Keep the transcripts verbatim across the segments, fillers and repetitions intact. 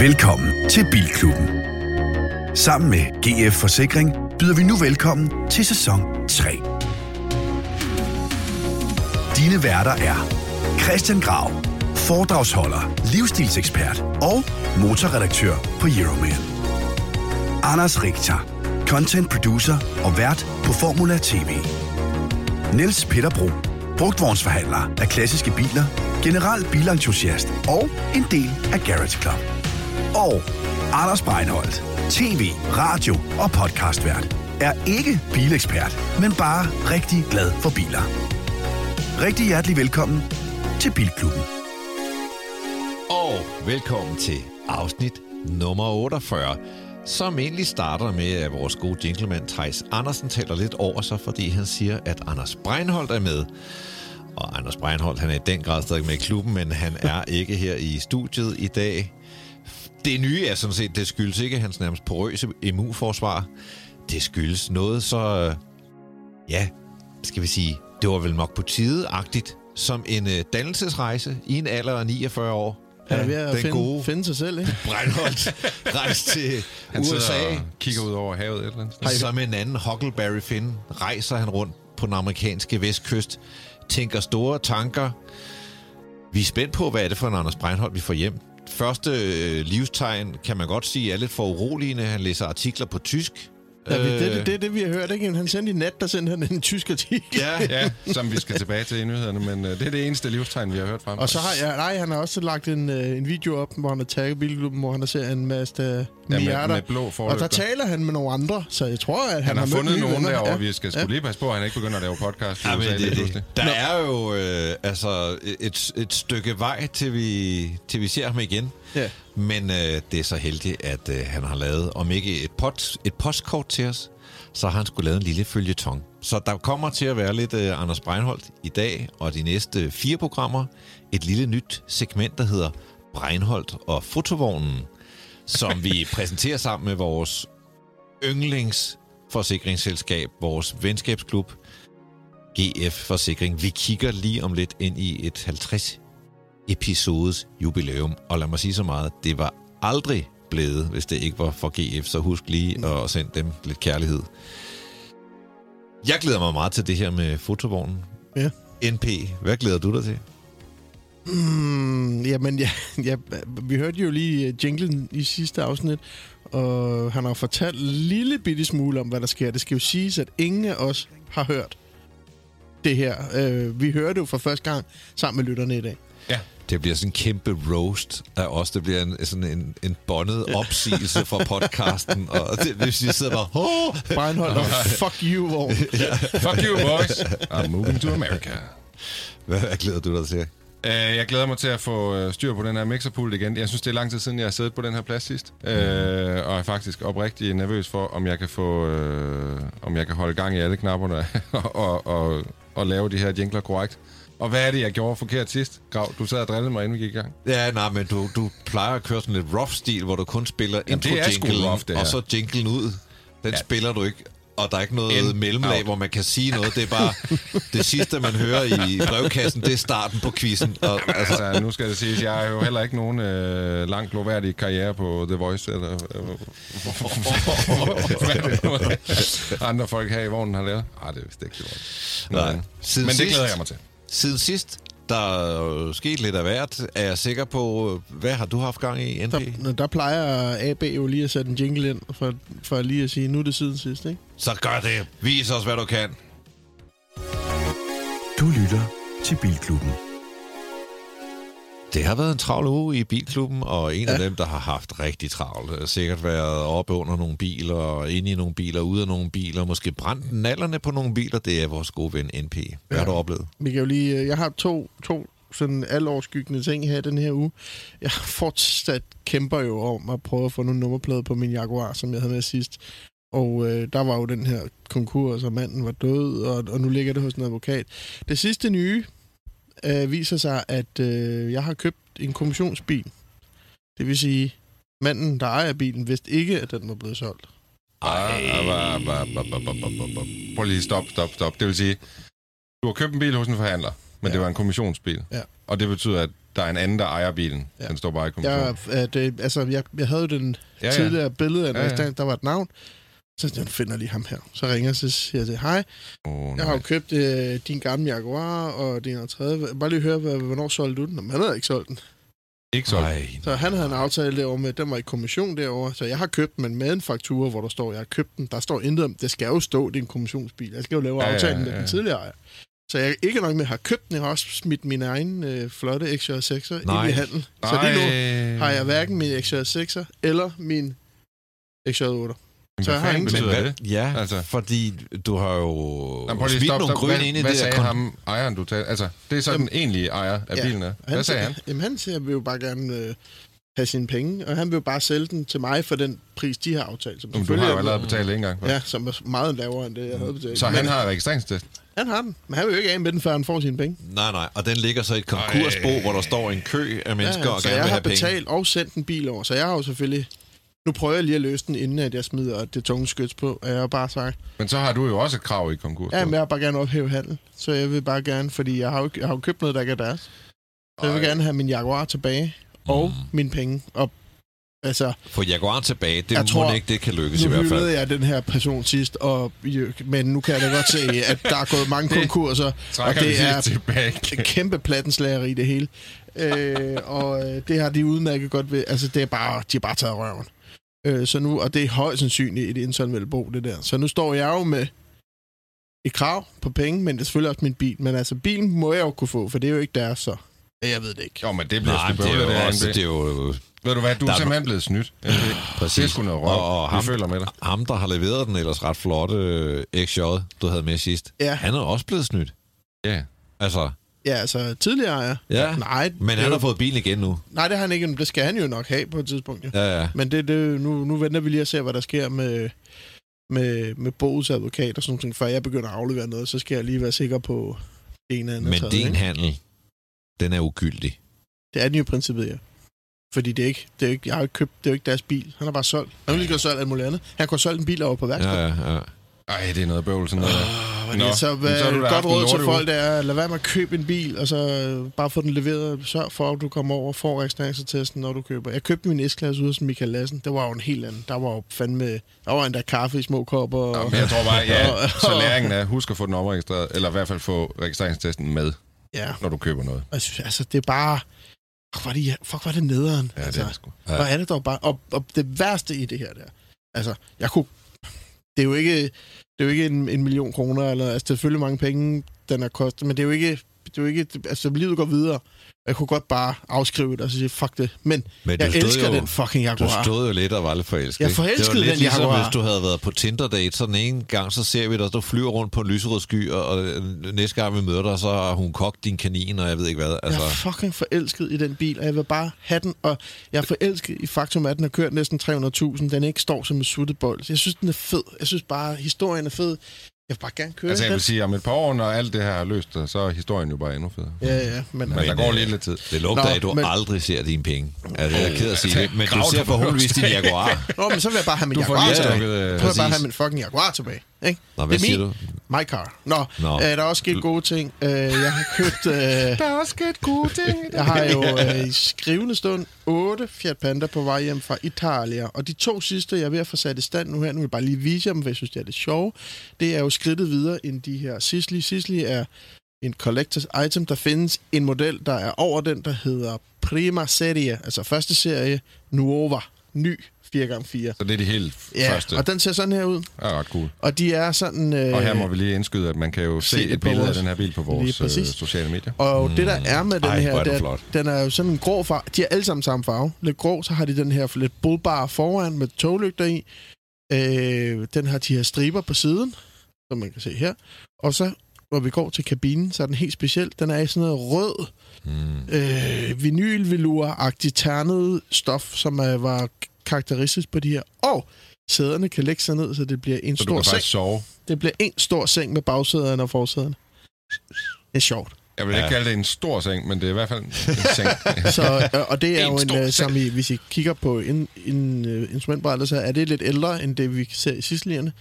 Velkommen til Bilklubben. Sammen med G F Forsikring byder vi nu velkommen til sæson tre. Dine værter er Christian Grav, foredragsholder, livsstilsekspert og motorredaktør på Euroman. Anders Richter, content producer og vært på Formula T V. Niels Peter Bro, brugtvognsforhandler af klassiske biler, general bilentusiast og en del af Garage Club. Og Anders Breinholt, tv, radio og podcastvært, er ikke bilekspert, men bare rigtig glad for biler. Rigtig hjertelig velkommen til Bilklubben. Og velkommen til afsnit nummer otteogfyrre, som egentlig starter med, at vores gode gentleman Theis Andersen taler lidt over sig, fordi han siger, at Anders Breinholt er med. Og Anders Breinholt, han er i den grad stadig med i klubben, men han er ikke her i studiet i dag. Det nye er sådan set, det skyldes ikke hans nærmest porøse immunforsvar. Det skyldes noget, så ja, skal vi sige, det var vel nok på tide-agtigt, som en øh, dannelsesrejse i en alder af niogfyrre år. Han er ved at finde, gode finde sig selv, ikke? Breinholt rejste til han U S A. Han kigger ud over havet et eller andet sted. Som en anden Huckleberry Finn rejser han rundt på den amerikanske vestkyst, tænker store tanker. Vi er spændt på, hvad er det for en Anders Breinholt, vi får hjem. Første øh, livstegn, kan man godt sige, er lidt for uroligende. Han læser artikler på tysk. Ja, det er det, det, det, vi har hørt, ikke? Han sendte i nat, der sendte han en tysk artikel. Ja, ja, som vi skal tilbage til i nyhederne, men uh, det er det eneste livstegn, vi har hørt fra ham. Og så har jeg, nej, han har også lagt en, uh, en video op, hvor han har tagget Bilklubben, hvor han har set en masse uh, ja, milliarder. Med, med blå forlygter. Og der taler han med nogle andre, så jeg tror, at han, han har, har fundet nogen derovre, ja. Vi skal sgu ja. lige passe på, at han ikke begynder at lave podcast. Ja, men det, det. Der Nå. er jo øh, altså et, et stykke vej, til vi, til vi ser ham igen. Ja. Men øh, det er så heldigt, at øh, han har lavet, om ikke et, pot, et postkort til os, så har han skulle lavet en lille føljeton. Så der kommer til at være lidt øh, Anders Breinholt i dag, og de næste fire programmer, et lille nyt segment, der hedder Breinholt og Fotovognen, som vi præsenterer sammen med vores yndlingsforsikringsselskab, vores venskabsklub, G F Forsikring. Vi kigger lige om lidt ind i et halvtreds episodes jubilæum, og lad mig sige så meget, det var aldrig blevet, hvis det ikke var for G F, så husk lige at sende dem lidt kærlighed. Jeg glæder mig meget til det her med fotovognen. Ja. N P, hvad glæder du dig til? Mm, jamen, ja, ja, vi hørte jo lige jinglen i sidste afsnit, og han har fortalt en lille bitte smule om, hvad der sker. Det skal jo siges, at ingen af os har hørt det her. Vi hørte jo for første gang sammen med lytterne i dag. Ja. Det bliver sådan en kæmpe roast af os. Det bliver en, sådan en, en bondet opsigelse fra podcasten. Og det, hvis de sidder bare, oh! Breinholt, fuck you, Vogn. Fuck you, boys. I'm moving to America. Hvad, hvad glæder du dig til? Uh, jeg glæder mig til at få styr på den her mixerpool igen. Jeg synes, det er lang tid siden, jeg har siddet på den her plads sidst. Uh, mm. Og er faktisk oprigtig nervøs for, om jeg kan få, uh, om jeg kan holde gang i alle knapperne og, og, og, og lave de her jingler korrekt. Og hvad er det, jeg gjorde forkert sidst? Grav, du sad og drillede mig, inden vi gik i gang. Ja, nej, men du, du plejer at køre sådan lidt rough-stil, hvor du kun spiller intro-jinglen, og så jinglen ud. Den ja. spiller du ikke, og der er ikke noget In, mellemlag, out. hvor man kan sige noget. Det er bare det sidste, man hører i brevkassen, det er starten på quizzen. Og, altså. altså, nu skal det siges, jeg har jo heller ikke nogen øh, langt lovværdig karriere på The Voice, eller øh, andre folk her i vognen har lavet. Ej, det er vist ikke det var. Men det glæder jeg mig til. Siden sidst, der skete lidt af hvert, er jeg sikker på, hvad har du haft gang i, N P? Der, der plejer A B jo lige at sætte en jingle ind, for, for lige at sige, nu er det siden sidst, ikke? Så gør det! Vis os, hvad du kan! Du lytter til Bilklubben. Det har været en travl uge i Bilklubben, og en ja. af dem, der har haft rigtig travlt, har sikkert været oppe under nogle biler, inde i nogle biler, ude af nogle biler, måske brændt nallerne på nogle biler. Det er vores gode ven N P. Hvad ja. har du oplevet? Vi kan jo lige, jeg har to, to sådan altoverskyggende ting her den her uge. Jeg fortsat kæmper jo om at prøve at få nogle nummerplader på min Jaguar, som jeg havde med sidst. Og øh, der var jo den her konkurs, og manden var død, og, og nu ligger det hos en advokat. Det sidste nye... Øh, viser sig, at øh, jeg har købt en kommissionsbil. Det vil sige, manden, der ejer bilen, vidste ikke, at den var blevet solgt. Ej. Prøv lige, stop, stop, stop. Det vil sige, Du har købt en bil hos en forhandler, men ja. det var en kommissionsbil. Ja. Og det betyder, at der er en anden, der ejer bilen. Ja. Den står bare i kommission. Ja, det, altså, jeg, jeg havde jo den ja, ja. tidligere billede, ja, ja. der var et navn. Så jeg finder lige ham her. Så ringer jeg, så siger jeg, hej, oh, jeg har jo købt øh, din gamle Jaguar og din enogtredive. Bare lige høre, hvornår solgte du den? Men han havde ikke solgt den. Ikke solgt nej, nej. Så han havde en aftale derovre med, den var i kommission derovre. Så jeg har købt den, men med en faktura, hvor der står, jeg har købt den. Der står intet om, det skal jo stå, det er en kommissionsbil. Jeg skal jo lave ja, aftalen med ja, ja. den tidligere ejer. Så jeg ikke nok med har købt den, jeg har også smidt min egen øh, flotte X J sekser ind i handel. Så nej. lige nu har jeg hverken min X J sekser eller min X J otter. Så jeg har ingen tid af det. Ja, altså. Fordi du har jo jamen, smidt stop, nogle grøn ind i det. Hvad sagde ham, ejeren du talte? Altså, det er så den egentlige ejer af ja, bilen er. Hvad sagde han? Jamen, han siger, vil jo bare gerne øh, have sine penge, og han vil jo bare sælge den til mig for den pris, de har aftalt. Som du har jo allerede betalt en gang. For. Ja, som er meget lavere end det, jeg mm. havde betalt. Så men, han har registreringstest? Han har den, men han vil jo ikke af med den, før han får sine penge. Nej, nej, og den ligger så i et konkursbo, hvor der står en kø af mennesker ja, ja, og gerne vil have penge. Så jeg har betalt og sendt en bil over, så jeg har jo selvfølgelig... Nu prøver jeg lige at løse den, inden at jeg smider det tunge skyts på, og jeg har bare sagt... Men så har du jo også et krav i konkurs. Ja, men jeg vil bare gerne ophæve handel, så jeg vil bare gerne, fordi jeg har jo, jeg har jo købt noget, der ikke er deres. Så jeg vil Ej. gerne have min Jaguar tilbage, og mm. mine penge, og altså... Få Jaguar tilbage, det jeg tror ikke, det kan lykkes i hvert fald. Nu hyldede jeg den her person sidst, og, men nu kan jeg da godt se, at der er gået mange konkurser, og det er tilbage. Kæmpe plattenslageri det hele. Øh, og det har de udmærket godt ved. Altså, det er bare, de har bare taget røven. Så nu, og det er højst sandsynligt et insolvent bo, det der. Så nu står jeg jo med et krav på penge, men det er selvfølgelig også min bil. Men altså, bilen må jeg jo kunne få, for det er jo ikke deres, så... Jeg ved det ikke. Jo, men det bliver sgu bøvlet. Det, det, det, det er jo... Ved du hvad, du er simpelthen blevet snydt. Præcis. Det er sgu noget røv. Og, og ham, føler med dig. Ham, der har leveret den ellers ret flotte øh, X J, du havde med sidst, ja. han er også blevet snydt. Ja. Altså... Ja, altså tidligere ejer. Ja, nej, men han jo... har fået bilen igen nu. Nej, det har han ikke. Det skal han jo nok have på et tidspunkt. Ja, ja. ja. Men det, det, nu, nu venter vi lige at se, hvad der sker med, med, med Bo's advokat og sådan noget. Før jeg begynder at aflevere noget, så skal jeg lige være sikker på en eller anden. Men taget, din ikke? handel, den er ugyldig. Det er den jo i princippet, ja. Fordi det er ikke, det er ikke, jeg har ikke købt, det er jo ikke deres bil. Han har bare solgt. Han har lige godt solgt alt muligt andet. Han kunne have solgt en bil over på værkstedet. Ja, ja, ja. Ej, det er noget bøvl, sådan noget. Oh, Nå, så, uh, så godt råd til folk, der er, lad være med at købe en bil, og så uh, bare få den leveret. Sørg for, at du kommer over og får registreringstesten, når du køber. Jeg købte min S-klasse ude hos Michael Lassen. Det var jo en helt anden. Der var jo fandme... Der var endda kaffe i små kopper. Og, Jamen, jeg tror bare, ja. og, så læringen er, husk at få den omregistreret, eller i hvert fald få registreringstesten med, ja. når du køber noget. Altså, altså det er bare... Fuck, var det, fuck, var det nederen? Ja, altså, det er det sgu. Ja. Og er det dog bare... Og, og det værste i det her, der... Altså, jeg kunne... Det er jo ikke, det er jo ikke en, en million kroner, eller altså selvfølgelig mange penge, den har kostet, men det er jo ikke, det er jo ikke, altså livet går videre. Jeg kunne godt bare afskrive det og så sige, fuck det, men, men jeg elsker jo, den fucking Jaguar. Du stod jo lidt og var lidt forelsket. Jeg forelskede den ligesom, Jaguar. Hvis du havde været på Tinder-date sådan en gang, så ser vi dig, du flyver rundt på en lyserød sky, og, og næste gang vi møder dig, så har hun kogt din kanin, og jeg ved ikke hvad. Altså. Jeg er fucking forelsket i den bil, og jeg vil bare have den, og jeg er forelsket i faktum, at den har kørt næsten tre hundrede tusind, den ikke står som en suttebold. Jeg synes, den er fed. Jeg synes bare, historien er fed. Jeg vil bare gerne køre. Altså, jeg vil sige, at om et par år, når alt det her er løst, så er historien jo bare endnu federe. Ja, ja. Men, men der går lige lidt tid. Det lugter af, at du men... aldrig ser dine penge. Altså, jeg er ked at sige det, men du ser forhåbentligvis din Jaguar. Nå, men så vil jeg bare have min Jaguar tilbage. Så vil jeg bare have min fucking Jaguar tilbage. Ikke? Nå, hvad det er min... siger du? My car. Nå, Nå. Øh, der er også sket gode ting. Øh, jeg har købt... Øh... der er også sket gode ting. Jeg har jo øh, i skrivende stund otte Fiat Panda på vej hjem fra Italien. Og de to sidste, jeg er ved at få sat i stand nu her, nu vil jeg bare lige vise dem, for jeg synes, det er det sjove. Det er jo skridtet videre end de her Sisley. Sisley er en collector's item. Der findes en model, der er over den, der hedder Prima Serie, altså første serie, Nuova, ny. fire gange fire. Så det er de helt ja, første. Og den ser sådan her ud. Ja, ret cool. Og de er sådan... Øh, og her må vi lige indskyde, at man kan jo se, se et billede vores, af den her bil på vores øh, sociale medier. Og mm. det, der er med den Ej, her, den, er den er jo sådan en grå farve. De er alle sammen samme farve. Lidt grå, så har de den her lidt bulbar foran med toglygter i. Øh, den har de her striber på siden, som man kan se her. Og så, når vi går til kabinen, så er den helt speciel. Den er i sådan noget rød, mm. øh, vinylvelour-agtigt ternet stof, som er, var... karakteristisk på de her. Og sæderne kan lægge sig ned, så det bliver en så stor seng. Sove. Det bliver en stor seng med bagsæderne og forsæderne. Det er sjovt. Jeg vil ikke ja. kalde det en stor seng, men det er i hvert fald en seng. så, og det er en jo en, som I, hvis I kigger på en, en uh, instrumentbrættet, så er det lidt ældre, end det vi ser i Sicilierne,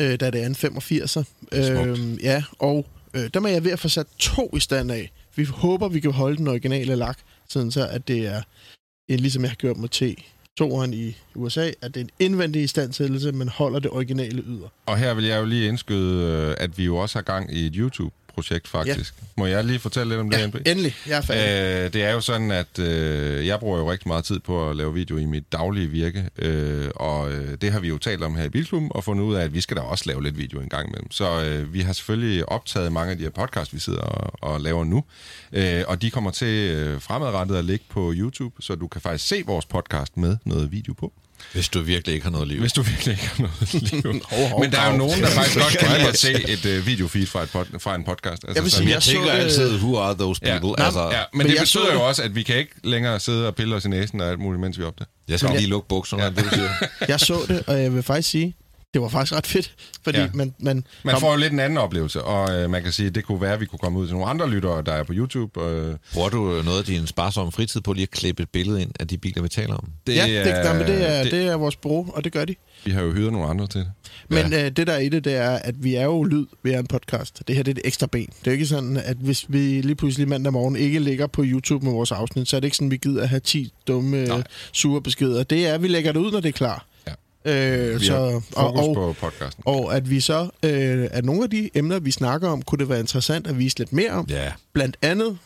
uh, da det er en femogfirs'er. Uh, ja, og Øh, der er jeg ved at få sat to i stand af. Vi håber, vi kan holde den originale lak, sådan så at det er, ligesom jeg har gjort med T toeren i U S A, at det er en indvendig istandsættelse, men holder det originale yder. Og her vil jeg jo lige indskyde, at vi jo også har gang i et YouTube-projekt, faktisk. Ja. Må jeg lige fortælle lidt om det, ja, N B? Endelig. Jeg er færdig. Øh, det er jo sådan, at øh, jeg bruger jo rigtig meget tid på at lave video i mit daglige virke, øh, og øh, det har vi jo talt om her i Bilklubben, og fundet ud af, at vi skal da også lave lidt video en gang imellem. Så øh, vi har selvfølgelig optaget mange af de her podcasts, vi sidder og, og laver nu, øh, og de kommer til øh, fremadrettet at ligge på YouTube, så du kan faktisk se vores podcast med noget video på. Hvis du virkelig ikke har noget liv. Hvis du virkelig ikke har noget liv. hov, hov, Men der er jo nogen, der faktisk godt kan lide at se et uh, videofeed fra, pod- fra en podcast. Altså, jeg, sige, jeg, jeg tænker det... altid, who are those people? Ja. Altså, ja. Men, men det betyder jo det... også, at vi kan ikke længere sidde og pille os i næsen og alt muligt, mens vi opdager. Jeg skal ja. lige lukke bukserne. Ja. Det, jeg så det, og jeg vil faktisk sige, det var faktisk ret fedt, fordi ja. man... Man, man får jo lidt en anden oplevelse, og øh, man kan sige, at det kunne være, at vi kunne komme ud til nogle andre lyttere, der er på YouTube. Øh. Bruger du noget af din sparsomme fritid på lige at klippe et billede ind af de biler, vi taler om? Det, ja, det, er, det, er, det, det er vores bureau, og det gør de. Vi har jo hyret nogle andre til det. Men ja. øh, det, der er i det, det er, at vi er jo lyd ved en podcast. Det her det er det ekstra ben. Det er jo ikke sådan, at hvis vi lige pludselig mandag morgen ikke ligger på YouTube med vores afsnit, så er det ikke sådan, vi gider at have ti dumme, Nej. sure beskeder. Det er, at vi lægger det ud, når det er klar. Øh, så, og, og, og at vi så øh, at nogle af de emner vi snakker om kunne det være interessant at vise lidt mere om, yeah. blandt andet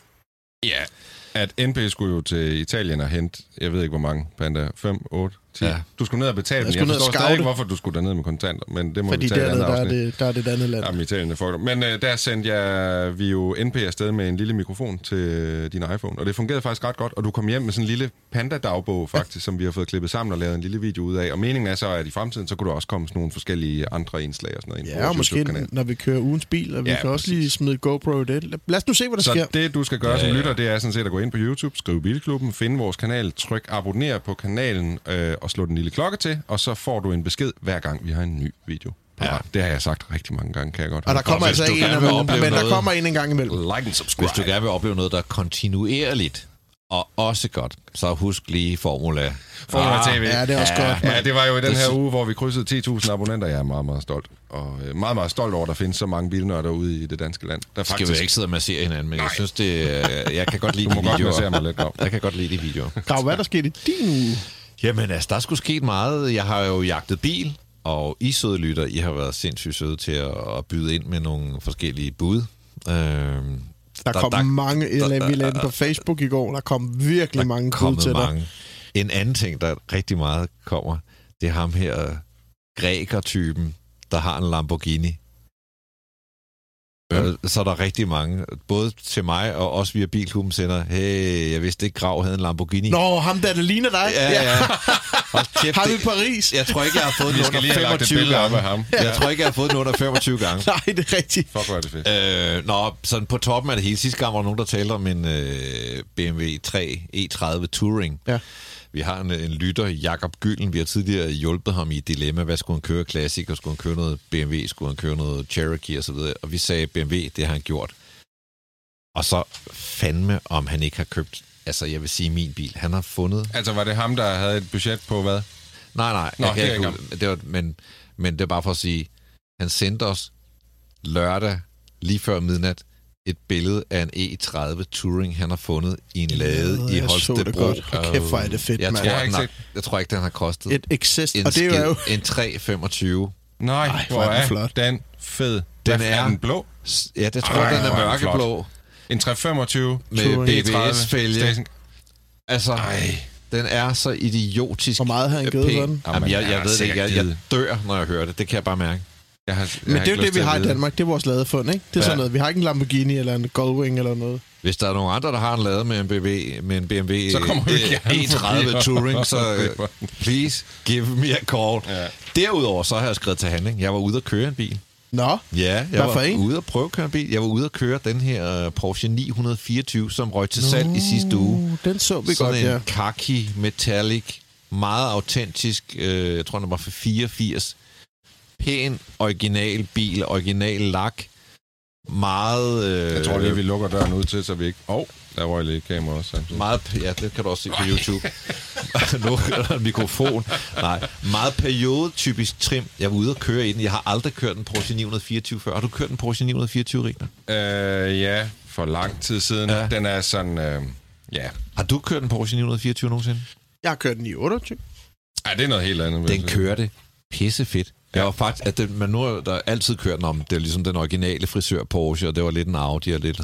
yeah. at N P skulle jo til Italien og hente, jeg ved ikke hvor mange panda, fem, otte, ti ja. Du skulle ned og betale, jeg, jeg forstår stadig ikke hvorfor du skulle derned med kontanter, men det må Fordi vi tage dernede, der er det, der er det andet land. Jamen, Italien er fucked. Men øh, der sendte jeg vi jo N P afsted med en lille mikrofon til øh, din iPhone, og det fungerede faktisk ret godt, og du kom hjem med sådan en lille panda-dagbog faktisk, som vi har fået klippet sammen og lavet en lille video ud af, og meningen er så, at i fremtiden så kunne der også komme sådan nogle forskellige andre indslag og sådan noget. Ja, og måske når vi kører ugens bil, og vi ja, kan også lige smide GoPro i det. Lad os nu se, hvad der så sker. Så det, du skal gøre ja, som lytter, det er sådan set at gå ind på YouTube, skrive Bilklubben, finde vores kanal, tryk abonner på kanalen, øh, og slå den lille klokke til, og så får du en besked, hver gang vi har en ny video. Ja. Det har jeg sagt rigtig mange gange, kan jeg godt. Og der kommer altså en, en noget, men der kommer en en gang imellem. Like and subscribe. Hvis du gerne vil opleve noget, der er kontinuerligt, og også godt, så husk lige Formula. Formula ah, T V. Ja, det er også ja. godt. Man. Ja, det var jo i den her uge, hvor vi krydsede ti tusind abonnenter. Jeg er meget, meget stolt. Og meget, meget stolt over, at der findes så mange bilnørder ude i det danske land. Der faktisk... Skal vi ikke sidde og massere hinanden, men Nej. jeg synes, det... Jeg kan godt lide de videoer. Lidt, jeg kan godt lide de videoer. Grav, hvad der skete i din uge? Jamen altså, der skulle ske meget. Jeg har jo jagtet bil, og I søde lytter, I har været sindssygt søde til at, at byde ind med nogle forskellige bud. Øh, der, der kom der, mange, der, vi lavede på Facebook i går, der kom virkelig der mange bud til mange. dig. En anden ting, der rigtig meget kommer, det er ham her, græker-typen, der har en Lamborghini. Ja. Så er der rigtig mange, både til mig og også via Bilklubben sender, hey, jeg vidste ikke, Grav havde en Lamborghini. Nå, ham der, der ligner dig. Ja, ja. Har vi Paris? Jeg tror ikke, jeg har fået den under femogtyve gange. Ham. Ja. Jeg tror ikke, jeg har fået den under femogtyve gange. Nej, det er rigtigt. Fuck, hvor er det fedt. Øh, nå, sådan på toppen af det hele. Sidste gang var nogen, der talte om en øh, B M W tre E tredive Touring. Ja. Vi har en, en lytter, Jakob Gylden. Vi har tidligere hjulpet ham i dilemma. Hvad skulle han køre? Classic, og skulle han køre noget B M W? Skulle han køre noget Cherokee og så videre? Og vi sagde, B M W, det har han gjort. Og så fandme, om han ikke har købt, altså jeg vil sige min bil. Han har fundet... Altså var det ham, der havde et budget på hvad? Nej, nej. Nå, det ikke det var, men, men det er bare for at sige, han sendte os lørdag lige før midnat et billede af en E tredive Touring, han har fundet i en lade ja, i Holstebro. Jeg så det kæft, hvor er det fedt, jeg tror, jeg, ikke har, jeg tror ikke, den har kostet et exist, en, og det er jo... en tre femogtyve. Nej, Ej, hvor er den, flot. den fed. Den, den er, er den blå? Ja, det tror Ej, jeg, den er mørkeblå. En tre femogtyve med B B S-fælge. Altså, Ej. den er så idiotisk. Hvor meget har han givet for den? Jamen, jeg, jeg ved det ikke. Jeg, jeg dør, når jeg hører det. Det kan jeg bare mærke. Jeg har, jeg Men det er jo det, vi har i Danmark. Det er vores ladefund, ikke? Det er ja. sådan noget. Vi har ikke en Lamborghini eller en Goldwing eller noget. Hvis der er nogen andre, der har en lade med en B M W, med en B M W E tredive Touring, så please give me a call. Ja. Derudover så har jeg skrevet til handling. Jeg var ude at køre en bil. Nå? Ja, jeg Hvad var ude at prøve at køre en bil. Jeg var ude at køre den her Porsche ni fireogtyve, som røg til salg i sidste uge. Den så vi sådan godt, ja. en khaki metallic, meget autentisk, øh, jeg tror den var for fireogfirs. Pæn, original bil, original lak, meget... Øh, Jeg tror lige, vi lukker døren ud til, så vi ikke... Åh, oh, der røg lige kamera også. Meget, ja, det kan du også se på YouTube. Nu er der en mikrofon. Nej, meget periodetypisk trim. Jeg var ude og køre i den. Jeg har aldrig kørt en Porsche ni hundrede fireogtyve før. Har du kørt en Porsche ni hundrede fireogtyve, Rigner? Øh, ja, for lang tid siden. Ja. Den er sådan... Øh, ja. Har du kørt en Porsche ni hundrede fireogtyve nogensinde? Jeg har kørt en ni hundrede otteogtyve. Ej, det er noget helt andet. Den kørte pissefedt. Jeg var faktisk, at den, man nu der altid kørte den om, det var ligesom den originale frisør Porsche, og det var lidt en Audi og lidt...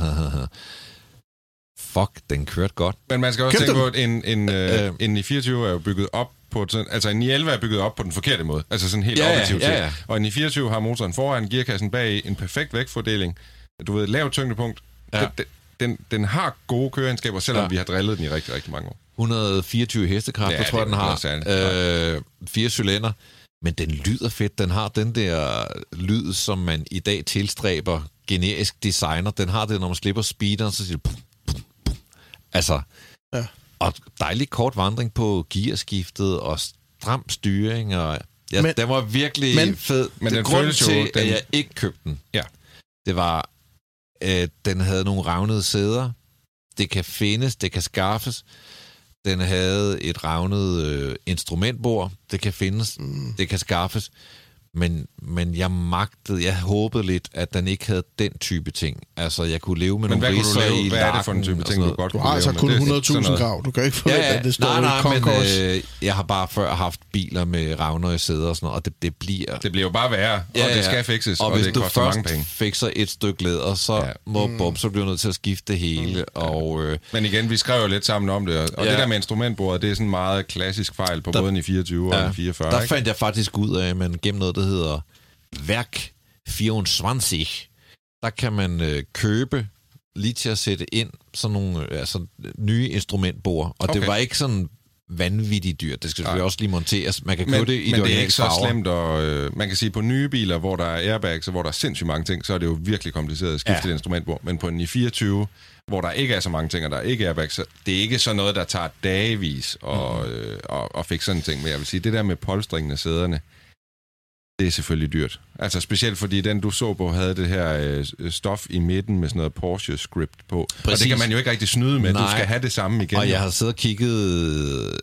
Fuck, den kørte godt. Men man skal også Køb tænke den. På, at en, en, øh, øh, en ni fireogtyve er jo bygget op på... Altså en ni elleve er bygget op på den forkerte måde, altså sådan helt ja, objektivt. Ja, ja. Og en ni fireogtyve har motoren foran, gearkassen bag, en perfekt vægtfordeling. Du ved, lavt tyngdepunkt. Ja. Den, den, den har gode køreegenskaber, selvom ja. vi har drillet den i rigtig, rigtig mange år. et hundrede fireogtyve hestekræfter, ja, tror jeg, den har. Øh, fire cylinder. Men den lyder fedt. Den har den der lyd, som man i dag tilstræber generisk designer. Den har det, når man slipper speederen, så siger det... Pum, pum, pum. Altså, ja. Og dejlig kort vandring på gearskiftet og stram styring. Og, ja, men, den var virkelig men, fed. Men den grund til, den... at jeg ikke købte den, ja. det var, at den havde nogle revnede sæder. Det kan findes, det kan skaffes. Den havde et revnet øh, instrumentbord. Det kan findes, mm. det kan skaffes. Men, men jeg magtede, jeg håbede lidt, at den ikke havde den type ting. Altså, jeg kunne leve med men nogle riser i lakken. Hvad er det for en type ting, du godt kunne leve altså med? Du har altså kun hundrede tusind grav. Du kan ikke forvente, ja, ja. at det står nej, nej, i konkurs. Men, øh, jeg har bare før haft biler med revner i sæder og sådan noget, og det, det bliver... Det bliver jo bare værre, ja, og det skal fikses, og, og det koster mange penge. Og hvis du først fikser et stykke læder, så ja. må mm. bum, så bliver du nødt til at skifte det hele. Mm. Og, øh, men igen, vi skrev jo lidt sammen om det, og ja. det der med instrumentbordet, det er sådan en meget klassisk fejl på der, både en i fireogtyve og en fireogfyrre. Der fandt jeg faktisk ud af, men gennem noget, der hedder Værk fireogtyve. Der kan man øh, købe lige til at sætte ind sådan nogle altså, nye instrumentbord. Og okay. det var ikke sådan vanvittigt dyrt. Det skal selvfølgelig ja. også lige monteres. Man kan købe men, det i men det, det er ikke så farver. slemt. Og, øh, man kan sige, på nye biler, hvor der er airbags, og hvor der er sindssygt mange ting, så er det jo virkelig kompliceret at skifte ja. et instrumentbord. Men på en ni fireogtyve, hvor der ikke er så mange ting, og der er ikke airbags, så det er ikke sådan noget, der tager dagevis og, mm. øh, og, og fikse sådan en ting. Men jeg vil sige, det der med polstringen af sæderne, det er selvfølgelig dyrt. Altså specielt fordi den, du så på, havde det her øh, stof i midten med sådan noget Porsche-script på. Præcis. Og det kan man jo ikke rigtig snyde med. Nej. Du skal have det samme igen. Og jeg har siddet og kigget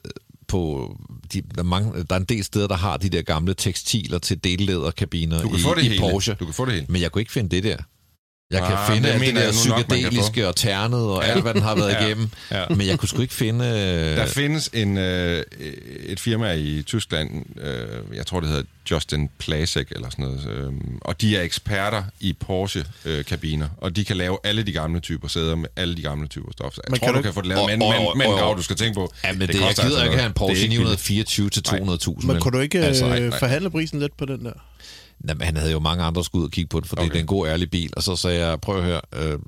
på... De, der, mange, der er en del steder, der har de der gamle tekstiler til dellæderkabiner i, i hele. Porsche. Du kan få det hele. Men jeg kunne ikke finde det der. Jeg ah, kan finde jeg mener, det der psykedeliske og ternet og alt, hvad den har været ja, igennem. Ja. Men jeg kunne sgu ikke finde... Øh... Der findes en, øh, et firma i Tyskland, øh, jeg tror, det hedder Justin Plasek eller sådan noget, øh, og de er eksperter i Porsche-kabiner, øh, og de kan lave alle de gamle typer sæder med alle de gamle typer stof. Jeg men tror, kan du ikke... kan få det lavet, men, oh, oh, oh, men Grav, du skal tænke på... Ja, men det, det jeg gider altså ikke have en Porsche ni hundrede fireogtyve til to hundrede tusind. Men kunne du ikke altså, nej, nej. forhandle prisen lidt på den der? Jamen, han havde jo mange andre skud at kigge på det, for okay. det er en god, ærlig bil. Og så sagde jeg, prøv at høre, øh,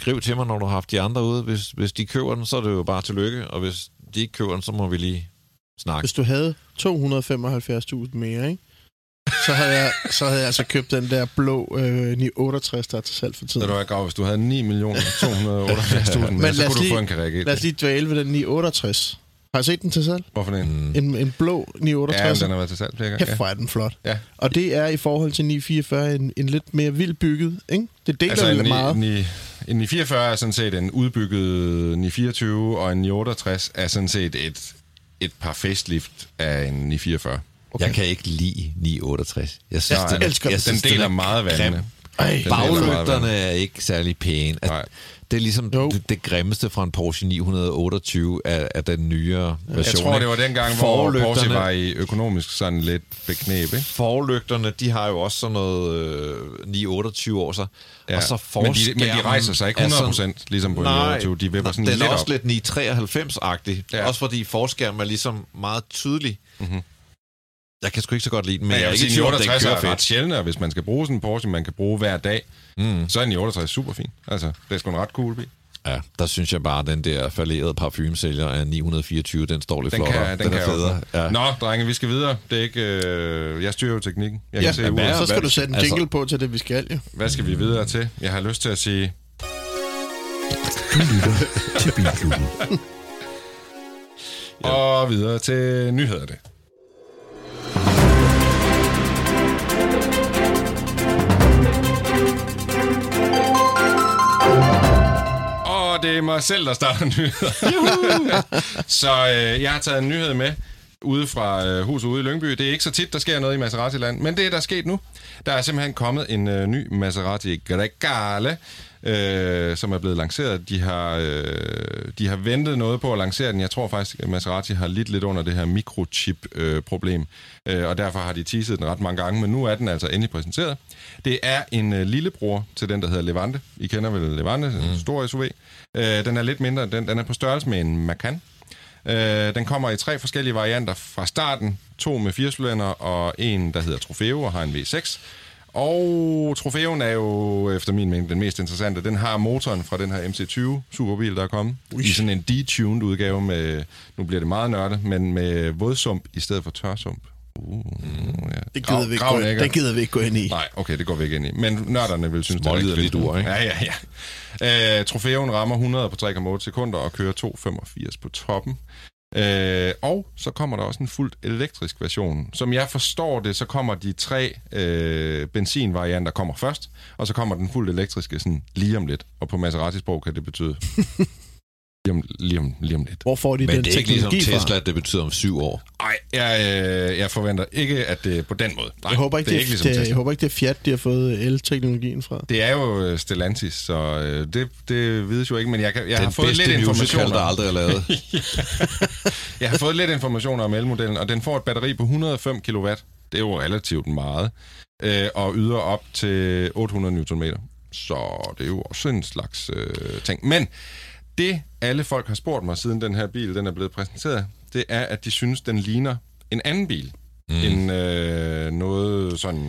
skriv til mig, når du har haft de andre ude. Hvis, hvis de køber den, så er det jo bare tillykke. Og hvis de ikke køber den, så må vi lige snakke. Hvis du havde to hundrede femoghalvfjerds tusind mere, ikke? Så havde jeg, så havde jeg altså købt den der blå øh, ni otteogtres, der er til salg for tiden. Det var Grav, hvis du havde ni millioner to hundrede otteoghalvfjerds tusind mere, så kunne lige, du få en karrikke. Lad os lige dvæle ved den ni otteogtres. Har du set den til salg? Hvorfor den? En, en blå ni otteogtres. Ja, den har været til salg flere gange. Hæft, hvor er den flot. Ja. Og det er i forhold til ni fireogfyrre en, en lidt mere vild bygget, ikke? Det deler altså lidt meget. Ni, en ni fireogfyrre er sådan set en udbygget ni fireogtyve, og en ni otteogtres er sådan set et, et par facelift af en ni fireogfyrre. Okay. Jeg kan ikke lide ni otteogtres. Jeg synes, ja, den, jeg elsker jeg den. Den deler den meget vandene. Baglygterne er ikke særlig pæne. At, det er ligesom no. det, det grimmeste fra en Porsche ni otteogtyve af, af den nyere version. Jeg tror, det var dengang, hvor Porsche var i økonomisk sådan lidt beknæb. Ikke? Forlygterne, de har jo også sådan noget øh, ni otteogtyve år så. Ja. Og så men, de, men de rejser sig ikke hundrede procent sådan, ligesom på ni otteogtyve. De vipper sådan lidt op. Den er også lidt ni treoghalvfems-agtig. Ja. Også fordi forskærmen er ligesom meget tydelig. Mm-hmm. Jeg kan sgu ikke så godt lide den, men ja, jeg er ikke sige, typer, den kører fedt. Er ret sjældent, og hvis man skal bruge sådan en Porsche, man kan bruge hver dag, mm. så er den otteogtres super fin. Altså, det er sgu en ret cool bil. Ja, der synes jeg bare, at den der fallerede parfumesælger af ni fireogtyve, den står lidt flottere. Den, den, den er federe. Ja. Nå, drenge, vi skal videre. Det er ikke... Øh, jeg styrer jo teknikken. Jeg ja, kan se hvad, så skal du sætte en jingle altså, på til det, vi skal, jo. Hvad skal vi videre til? Jeg har lyst til at sige... Du lytter til Bilklubben. ja. Og videre til nyheder det. det er mig selv, der starter nyheder. Så øh, jeg har taget en nyhed med ude fra øh, huset ude i Lyngby. Det er ikke så tit, der sker noget i Maserati-land, men det er der sket nu. Der er simpelthen kommet en øh, ny Maserati Grecale, øh, som er blevet lanceret. De har, øh, de har ventet noget på at lancere den. Jeg tror faktisk, at Maserati har lidt lidt under det her mikrochip-problem, øh, øh, og derfor har de teaset den ret mange gange, men nu er den altså endelig præsenteret. Det er en øh, lillebror til den, der hedder Levante. I kender vel Levante, en mm. stor S U V. Øh, den er lidt mindre. Den, den er på størrelse med en Macan. Øh, den kommer i tre forskellige varianter fra starten. To med firecylinder og en, der hedder Trofeo og har en V seks. Og Trofeoen er jo, efter min mening, den mest interessante. Den har motoren fra den her M C tyve superbil, der er kommet. Ui. I sådan en detuned udgave med, nu bliver det meget nørdet, men med vådsump i stedet for tørsump. Uh, ja. Det gider vi ikke gå ind, det gider vi ikke gå ind i. Nej, okay, det går vi ikke ind i. Men nørderne vil synes, Små det lyder lidt ur, ikke? Ja, ja, ja. Øh, Trofeoen rammer hundrede på tre komma otte sekunder og kører to komma femogfirs på toppen. Øh, og så kommer der også en fuldt elektrisk version. Som jeg forstår det, så kommer de tre øh, benzinvarianter kommer først, og så kommer den fuldt elektriske sådan lige om lidt. Og på Maserati-sprog kan det betyde... Lige om, lige, om, lige om lidt. Hvor får de Men den det er ikke ligesom Tesla, det betyder om syv år. Nej, jeg, øh, jeg forventer ikke, at det er på den måde. Nej, jeg håber ikke, det er det, ikke ligesom det, jeg håber ikke, det er Fiat, de har fået el-teknologien fra. Det er jo Stellantis, så øh, det, det vides jo ikke, men jeg, kan, jeg har fået lidt information. Den bedste musical, der aldrig er lavet. Jeg har fået lidt information om elmodellen, og den får et batteri på hundrede og fem kilowatt. Det er jo relativt meget. Øh, og yder op til otte hundrede newton meter. Så det er jo også en slags øh, ting. Men... Det, alle folk har spurgt mig, siden den her bil den er blevet præsenteret, det er, at de synes, den ligner en anden bil. Mm. En øh, noget sådan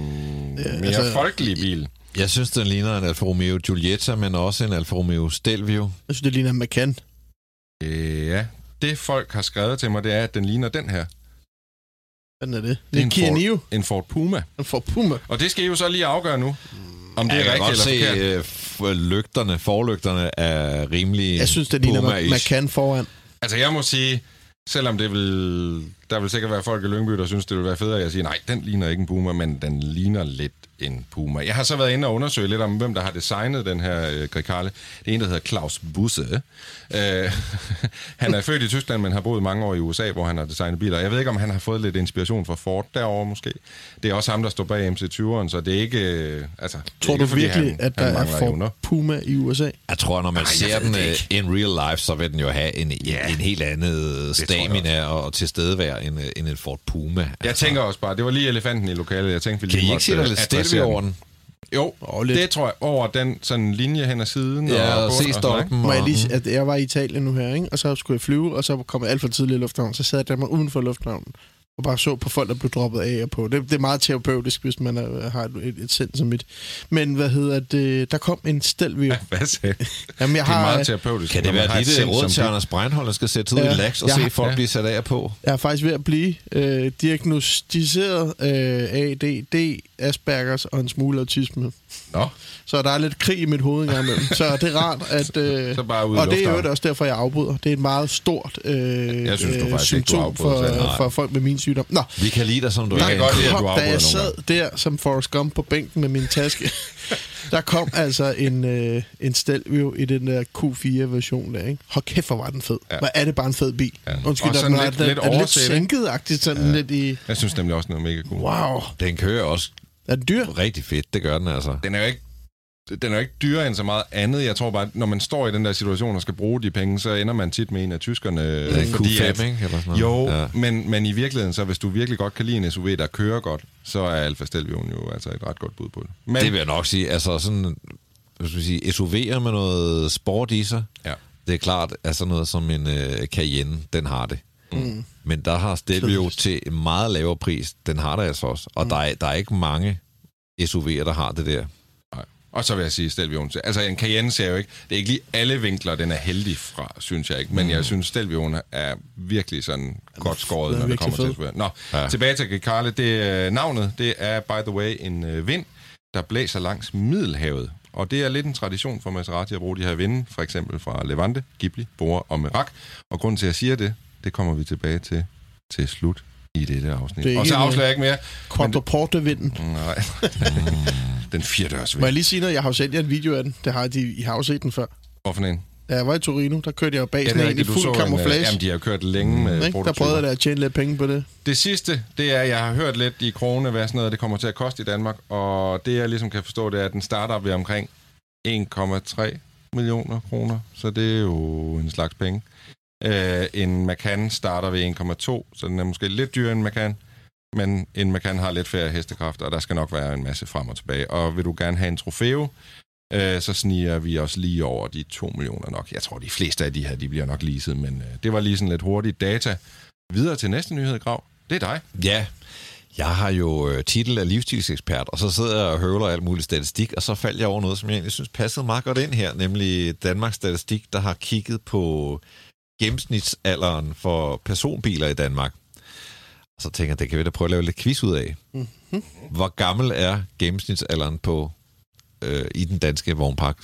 ja, mere altså, folkelig bil. Jeg, jeg synes, den ligner en Alfa Romeo Giulietta, men også en Alfa Romeo Stelvio. Jeg synes, det ligner en Macan. Ja, det folk har skrevet til mig, det er, at den ligner den her. Hvad er det? Det, det er en Kia Niro. En Ford Puma. En Ford Puma. Og det skal I jo så lige afgøre nu. Om det ja, er jeg kan godt se for lygterne, forlygterne er rimelig. Jeg synes, det ligner Macan foran. Altså, jeg må sige, selvom det vil, der vil sikkert være folk i Lyngby, der synes, det vil være federe, jeg siger, nej, den ligner ikke en Puma, men den ligner lidt en Puma. Jeg har så været inde og undersøge lidt om, hvem der har designet den her øh, Grecale. Det er en, der hedder Klaus Busse. Øh, han er født i Tyskland, men har boet mange år i U S A, hvor han har designet biler. Jeg ved ikke, om han har fået lidt inspiration fra Ford derovre måske. Det er også ham, der står bag M C tyveren, så det er ikke... Øh, altså, tror ikke, du virkelig, han, at der er Ford Puma i U S A? Jeg tror, når man Ej, ser den in real life, så vil den jo have en, yeah. en helt anden stamina og tilstedeværelse end, end en Ford Puma. Jeg altså. tænker også bare, det var lige elefanten i lokalet. Jeg tænkte, vi lige måtte... Kan I ikke se det over den? Jo, oh, det tror jeg. Over den sådan linje hen ad siden. Ja, og C-stolpen. Og... Jeg, lige, at jeg var i Italien nu her, ikke? Og så skulle jeg flyve, og så kom jeg alt for tidligt i lufthavnen. Så sad jeg der mig uden for lufthavnen og bare så på folk, der blev droppet af og på. Det, det er meget terapeutisk, hvis man er, har et, et sind som mit. Men hvad hedder det? Der kom en Stelvio. Ja, hvad sagde Jamen, jeg har, det er meget terapeutisk. Kan det være dit råd til Anders Breinholt, der skal sætte ud ja, i laks og se har, folk ja. blive sat af på? Jeg er faktisk ved at blive øh, diagnostiseret øh, A D D, Aspergers og en smule autisme. Nå. Så der er lidt krig i mit hoved engang imellem. Så det er rart, at... Øh, så bare ud og det er jo også derfor, jeg afbryder. Det er et meget stort øh, jeg synes, øh, symptom for, for folk med min sygdom. Nå. Vi kan lide dig, som du er. Jeg godt lide, at du afbryder. Da jeg sad der, som Forrest Gump på bænken med min taske, der kom altså en, øh, en Stelvio i den der Q fire version der, ikke? Hold kæft, hvor var den fed. Ja. Hvor er det bare en fed bil. Ja. Undskyld, og sådan den, lidt, den, lidt, den, lidt sænket-agtigt sådan ja. lidt i... Jeg synes nemlig også, den er mega god. Wow. Den kører også... Er den dyr? Rigtig fedt, det gør den altså. Den er jo ikke, den er jo ikke dyrere end så meget andet. Jeg tror bare, når man står i den der situation og skal bruge de penge, så ender man tit med en af tyskerne. Det er fordi, Q fem, at, ikke? Eller sådan jo, ja. men, men i virkeligheden, så hvis du virkelig godt kan lide en S U V, der kører godt, så er Alfa Stelvion jo altså et ret godt bud på det. Men, det vil jeg nok sige. Altså sådan, hvad skal vi sige, S U V'er med noget sport i sig, ja. det er klart, at sådan noget som en uh, Cayenne, den har det. Mm. Men der har Stelvio til en meget lavere pris. Den har der altså også. Og mm. der, er, der er ikke mange S U V'er, der har det der. Nej. Og så vil jeg sige Stelvioen. Altså en Cayenne ser jo ikke... Det er ikke lige alle vinkler, den er heldig fra, synes jeg ikke. Men mm. jeg synes, Stelvioen er virkelig sådan godt skåret, når det kommer fed. til S U V'er. Nå, ja. tilbage til Grecale. Det navnet, det er by the way en vind, der blæser langs Middelhavet. Og det er lidt en tradition for Maserati at bruge de her vinde. For eksempel fra Levante, Ghibli, Bora og Merak. Og grunden til, at jeg siger det... Det kommer vi tilbage til til slut i dette afsnit. Det og så afslører jeg ikke mere. Quattroporte-vinden. Nej. Den firedørsvind. Må jeg lige sige noget? Jeg har jo sendt jer en video af den. Det har de, I har jo set den før. Hvorfor en? Da jeg var i Torino, der kørte jeg jo bag sådan ja, en i fuld camouflage. Jamen, de har kørt længe med mm, prototyper. Der prøvede jeg at tjene lidt penge på det. Det sidste, det er, jeg har hørt lidt i krone, hvad sådan noget, det kommer til at koste i Danmark. Og det, jeg ligesom kan forstå, det er, at den starter ved omkring en komma tre millioner kroner. Så det er jo en slags penge. Øh, en Macan starter ved en komma to, så den er måske lidt dyrere end Macan. Men en Macan har lidt færre hestekraft, og der skal nok være en masse frem og tilbage. Og vil du gerne have en Trofeo, så sniger vi også lige over de to millioner nok. Jeg tror, de fleste af de her, de bliver nok leaset, men det var lige sådan lidt hurtigt data. Videre til næste nyhed, Grav. Det er dig. Ja, jeg har jo titel af livsstilsekspert, og så sidder jeg og høvler alt muligt statistik, og så faldt jeg over noget, som jeg egentlig synes passede meget godt ind her, nemlig Danmarks Statistik, der har kigget på gennemsnitsalderen for personbiler i Danmark. Og så tænker jeg, det kan vi da prøve at lave lidt quiz ud af. Mm-hmm. Hvor gammel er gennemsnitsalderen på i den danske vognpark?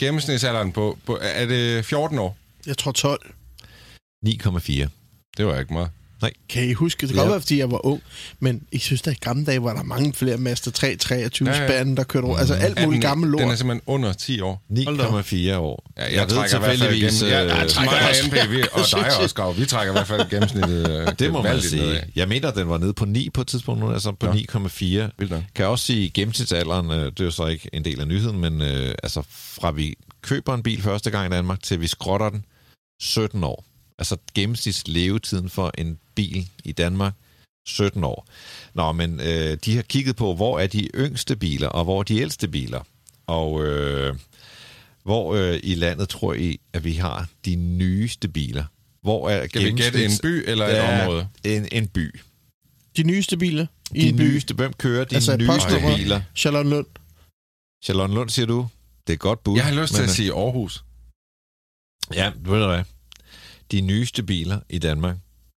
Gennemsnitsalderen på, på... Er det fjorten år? Jeg tror tolv. ni komma fire. Det var ikke meget. Nej. Kan I huske? Det kan godt være, fordi jeg var ung, men jeg synes, at i gamle dage var der mange flere Mazda tre treogtyve-spanden, der kørte rundt. Altså alt muligt gammel lort. Den er simpelthen under ti år. ni komma fire år. Ja, jeg, jeg trækker i hvert fald gennem... Jeg, jeg trækker også. N P V og dig også, Grav. Vi trækker i hvert fald gennemsnittet. Det må man sige. Jeg mener, den var nede på ni på et tidspunkt nu, altså på ja. ni komma fire. Kan jeg også sige, at gennemsnitsalderen, det er jo så ikke en del af nyheden, men øh, altså fra vi køber en bil første gang i Danmark, til vi skrotter den, sytten år. Altså gennemsnits levetiden for en bil i Danmark, sytten år. Nå, men øh, de har kigget på, hvor er de yngste biler, og hvor er de ældste biler. Og øh, hvor øh, i landet tror I, at vi har de nyeste biler? Hvor er kan vi gætte en by eller et område? En, en by. De nyeste biler? De i en nyeste. By. Hvem kører de altså, nyeste biler? Charlottenlund. Charlottenlund, siger du? Det er godt bud. Jeg har lyst til men, at sige Aarhus. Ja, ved du hvad? De nyeste biler i Danmark,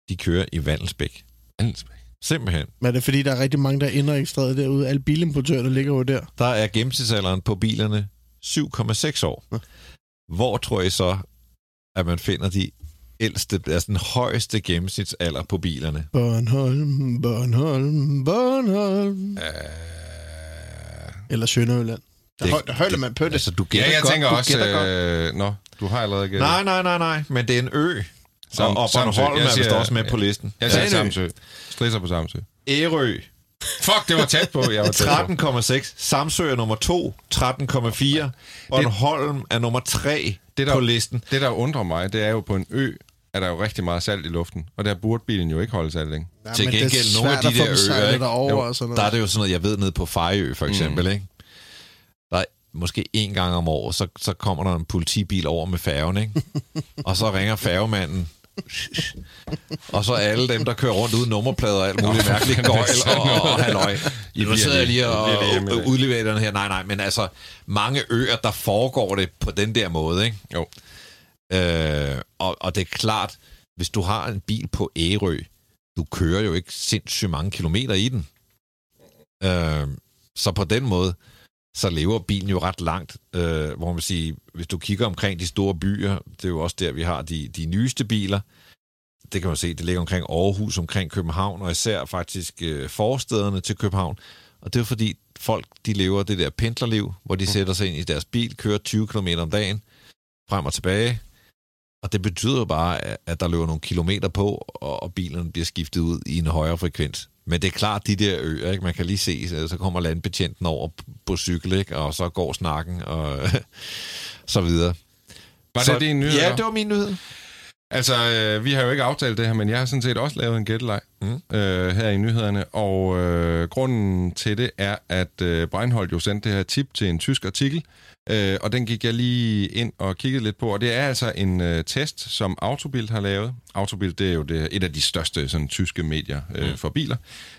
de kører i Vandelsbæk. Vandelsbæk? Simpelthen. Men er det fordi, der er rigtig mange, der er indregistreret derude? Alle bilimportører, der ligger jo der. Der er gennemsnitsalderen på bilerne syv komma seks år. Ja. Hvor tror I så, at man finder de ældste, altså den højeste gennemsnitsalder på bilerne? Bornholm, Bornholm, Bornholm. Øh... Eller Sønderjylland. Der holder man på det. Altså, du gætter ja, jeg godt, tænker du også... Øh, godt. Nå, du har allerede gættet. Nej, nej, nej, nej. Men det er en ø. Sam, og Bornholm er vist også med ja, på listen. Jeg siger ja, Samsø. Stridser på Samsø. Ærø. Fuck, det var tæt på. tretten komma seks. Samsø er nummer to. tretten komma fire. Bornholm er nummer tre det, der, på listen. Det, der undrer mig, det er jo på en ø, er der jo rigtig meget salt i luften, og der burde bilen jo ikke holde salt længe. Ja, til gengæld nogle af de der øer, der, der er det jo sådan noget, jeg ved nede på Fejø for eksempel, mm. ikke? Måske en gang om året, så, så kommer der en politibil over med færgen, ikke? Og så ringer færgemanden. Og så alle dem, der kører rundt uden nummerplader og alt muligt mærkeligt gøjl og, og halløj. Nu sidder jeg lige og udleverer den her. Nej, nej, men altså, mange øer, der foregår det på den der måde, ikke? Jo. Øh, og, og det er klart, hvis du har en bil på Ærø, du kører jo ikke sindssygt mange kilometer i den. Øh, så på den måde, så lever bilen jo ret langt, øh, hvor man vil sige, hvis du kigger omkring de store byer, det er jo også der, vi har de, de nyeste biler. Det kan man se, det ligger omkring Aarhus, omkring København, og især faktisk øh, forstederne til København. Og det er fordi folk, de lever det der pendlerliv, hvor de sætter sig ind i deres bil, kører tyve kilometer om dagen, frem og tilbage. Og det betyder jo bare, at der løber nogle kilometer på, og, og bilerne bliver skiftet ud i en højere frekvens. Men det er klart, de der øer, ikke? Man kan lige se, så kommer landbetjenten over på cykel, ikke? Og så går snakken, og så videre. Var det så, din nyhed? Ja, det var min nyhed. Altså, øh, vi har jo ikke aftalt det her, men jeg har sådan set også lavet en gætteleg mm. øh, her i nyhederne, og øh, grunden til det er, at øh, Breinholt jo sendte det her tip til en tysk artikel, øh, og den gik jeg lige ind og kiggede lidt på, og det er altså en øh, test, som Autobild har lavet. Autobild, det er jo det, et af de største sådan, tyske medier øh, mm. for biler.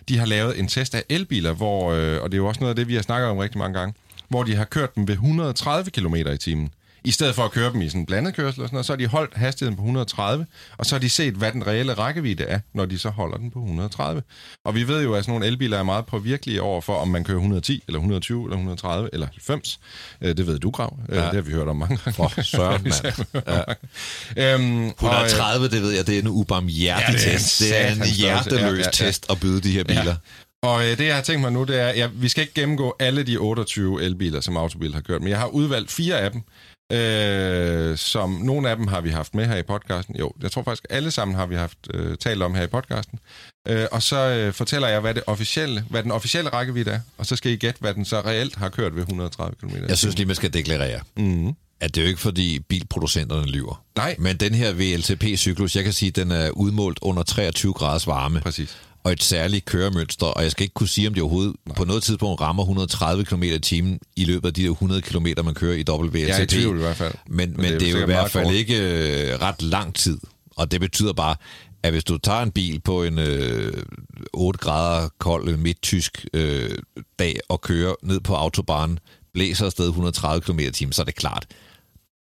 De har lavet en test af elbiler, hvor, øh, og det er jo også noget af det, vi har snakket om rigtig mange gange, hvor de har kørt dem ved hundrede og tredive kilometer i timen. I stedet for at køre dem i sådan en blandet kørsel og sådan noget, så har de holdt hastigheden på hundrede og tredive, og så har de set, hvad den reelle rækkevidde er, når de så holder den på hundrede og tredive. Og vi ved jo, at sådan nogle elbiler er meget påvirkelige over for, om man kører hundrede og ti, eller hundrede og tyve, eller hundrede og tredive, eller halvfems. Det ved du, Grav. Ja. Det har vi hørt om mange gange. For søren, mand. Ja. Øhm, hundrede og tredive, og, det ved jeg, det er en ubarmhjertig ja, test. Det er en hjerteløs ja, ja. test at byde de her biler. Ja. Og øh, det, jeg har tænkt mig nu, det er, at ja, vi skal ikke gennemgå alle de otteogtyve elbiler, som Autobild har kørt, men jeg har udvalgt fire af dem, øh, som nogle af dem har vi haft med her i podcasten. Jo, jeg tror faktisk, alle sammen har vi haft øh, talt om her i podcasten. Øh, og så øh, fortæller jeg, hvad, det officielle, hvad den officielle rækkevidde er, og så skal I gætte, hvad den så reelt har kørt ved hundrede og tredive kilometer. Jeg synes lige, man skal deklarere. Mm-hmm. At det er jo ikke, fordi bilproducenterne lyver. Nej. Men den her V L C P-cyklus, jeg kan sige, den er udmålt under treogtyve graders varme. Præcis. Og et særligt køremønster, og jeg skal ikke kunne sige, om det overhovedet Nej. På noget tidspunkt rammer hundrede og tredive kilometer i timen i løbet af de der hundrede kilometer, man kører i W L C P. Jeg er i tvivl i hvert fald. Men, men, men det, det er jo i hvert fald ikke øh, ret lang tid. Og det betyder bare, at hvis du tager en bil på en øh, otte grader kold midttysk øh, dag og kører ned på autobahnen, blæser afsted hundrede og tredive kilometer i timen, så er det klart,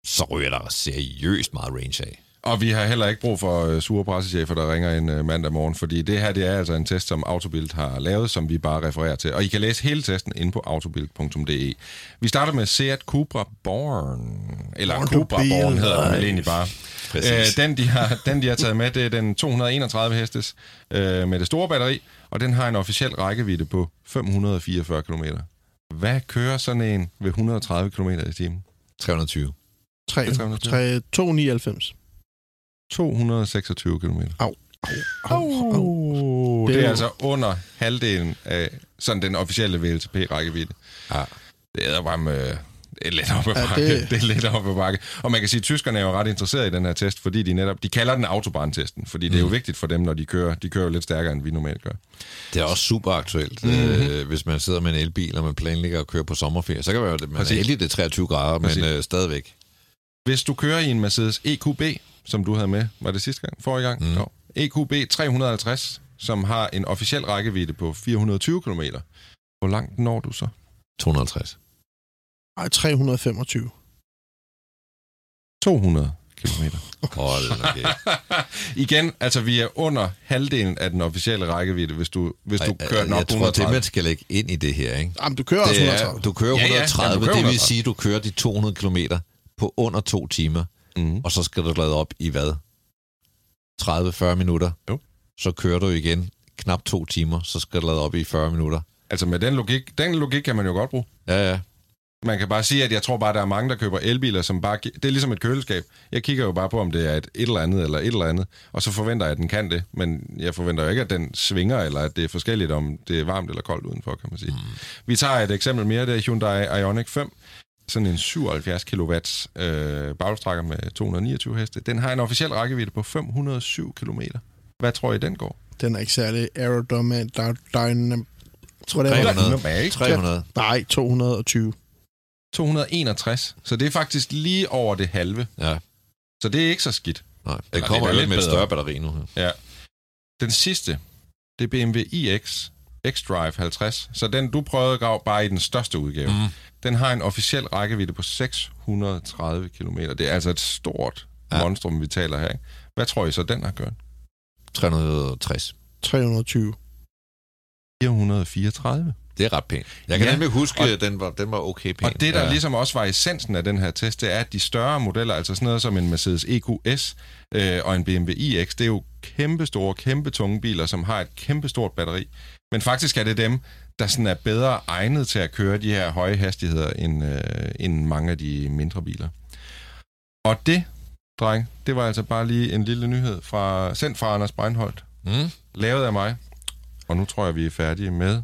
så ryger der seriøst meget range af. Og vi har heller ikke brug for uh, sure pressechefer, der ringer en uh, mandag morgen, fordi det her, det er altså en test, som Autobild har lavet, som vi bare refererer til. Og I kan læse hele testen inde på autobild punktum d e. Vi starter med Seat Cupra Born. Eller Cupra Born hedder den vel egentlig bare. Æ, den, de har, den, de har taget med, det er den to hundrede og enogtredive hestes øh, med det store batteri, og den har en officiel rækkevidde på fem hundrede og fireogfyrre kilometer. Hvad kører sådan en ved hundrede og tredive kilometer i timen? tre hundrede og tyve. tre hundrede og tyve. to hundrede og nioghalvfems. to hundrede og seksogtyve kilometer. Au. Au. Au. Au. Det er altså under halvdelen af sådan den officielle V L C P-rækkevidde. Ja. Det er bare med... Det er lidt op ad bakke. Ja, det... det er lidt op ad bakke. Og man kan sige, at tyskerne er jo ret interesserede i den her test, fordi de netop... De kalder den autobahntesten, fordi mm. det er jo vigtigt for dem, når de kører. De kører jo lidt stærkere, end vi normalt gør. Det er også super aktuelt. Mm-hmm. Hvis man sidder med en elbil, og man planlægger at køre på sommerferie, så kan man jo... Man er heldig, det er treogtyve grader, Præcis. Men øh, stadigvæk. Hvis du kører i en Mercedes E Q B, som du havde med, var det sidste gang, forrige gang? Mm. No. E Q B tre hundrede og halvtreds, som har en officiel rækkevidde på fire hundrede og tyve kilometer. Hvor langt når du så? to hundrede og halvtreds. Nej, tre hundrede og femogtyve. to hundrede kilometer. Hold okay. Igen, altså vi er under halvdelen af den officielle rækkevidde, hvis du, hvis du Ej, kører nok jeg tror, hundrede og tredive. Det man skal lægge ind i det her, ikke? Jamen, du kører også hundrede og tredive. Du kører hundrede og tredive, ja, ja. Jamen, du kører det vil sige, at du kører de to hundrede kilometer på under to timer. Mm. Og så skal du lade op i hvad? tredive til fyrre minutter. Jo. Så kører du igen knap to timer, så skal du lade op i fyrre minutter. Altså med den logik, den logik kan man jo godt bruge. Ja, ja. Man kan bare sige, at jeg tror bare, der er mange, der køber elbiler, som bare... Det er ligesom et køleskab. Jeg kigger jo bare på, om det er et, et eller andet eller et eller andet, og så forventer jeg, at den kan det, men jeg forventer jo ikke, at den svinger, eller at det er forskelligt, om det er varmt eller koldt udenfor, kan man sige. Mm. Vi tager et eksempel mere, det er Hyundai Ioniq fem. Sådan en syvoghalvfjerds kilowatt øh, bagløbstrækker med to hundrede og niogtyve heste. Den har en officiel rækkevidde på fem hundrede og syv kilometer. Hvad tror I, den går? Den er ikke særlig aerodynamisk. tre hundrede. Nej, to hundrede og tyve. to hundrede og enogtres. Så det er faktisk lige over det halve. Ja. Så det er ikke så skidt. Nej, den kommer jo lidt med et større batteri nu. Ja. Den sidste, det er B M W iX xDrive halvtreds. Så den, du prøvede, Grav, bare i den største udgave. Mm. Den har en officiel rækkevidde på seks hundrede og tredive kilometer. Det er altså et stort ja. Monstrum, vi taler her. Ikke? Hvad tror I så, den har gjort? tre hundrede og tres. tre hundrede og tyve. fire hundrede og fireogtredive. Det er ret pænt. Jeg kan ja, nemlig huske, at den var, den var okay pænt. Og det, der ja. Ligesom også var essensen af den her test, det er, at de større modeller, altså sådan noget som en Mercedes E Q S øh, og en B M W iX, det er jo kæmpe store, kæmpe tunge biler, som har et kæmpe stort batteri. Men faktisk er det dem, der sådan er bedre egnet til at køre de her høje hastigheder, end, øh, end mange af de mindre biler. Og det, dreng, det var altså bare lige en lille nyhed fra, sendt fra Anders Breinholt, mm. lavet af mig. Og nu tror jeg, vi er færdige med...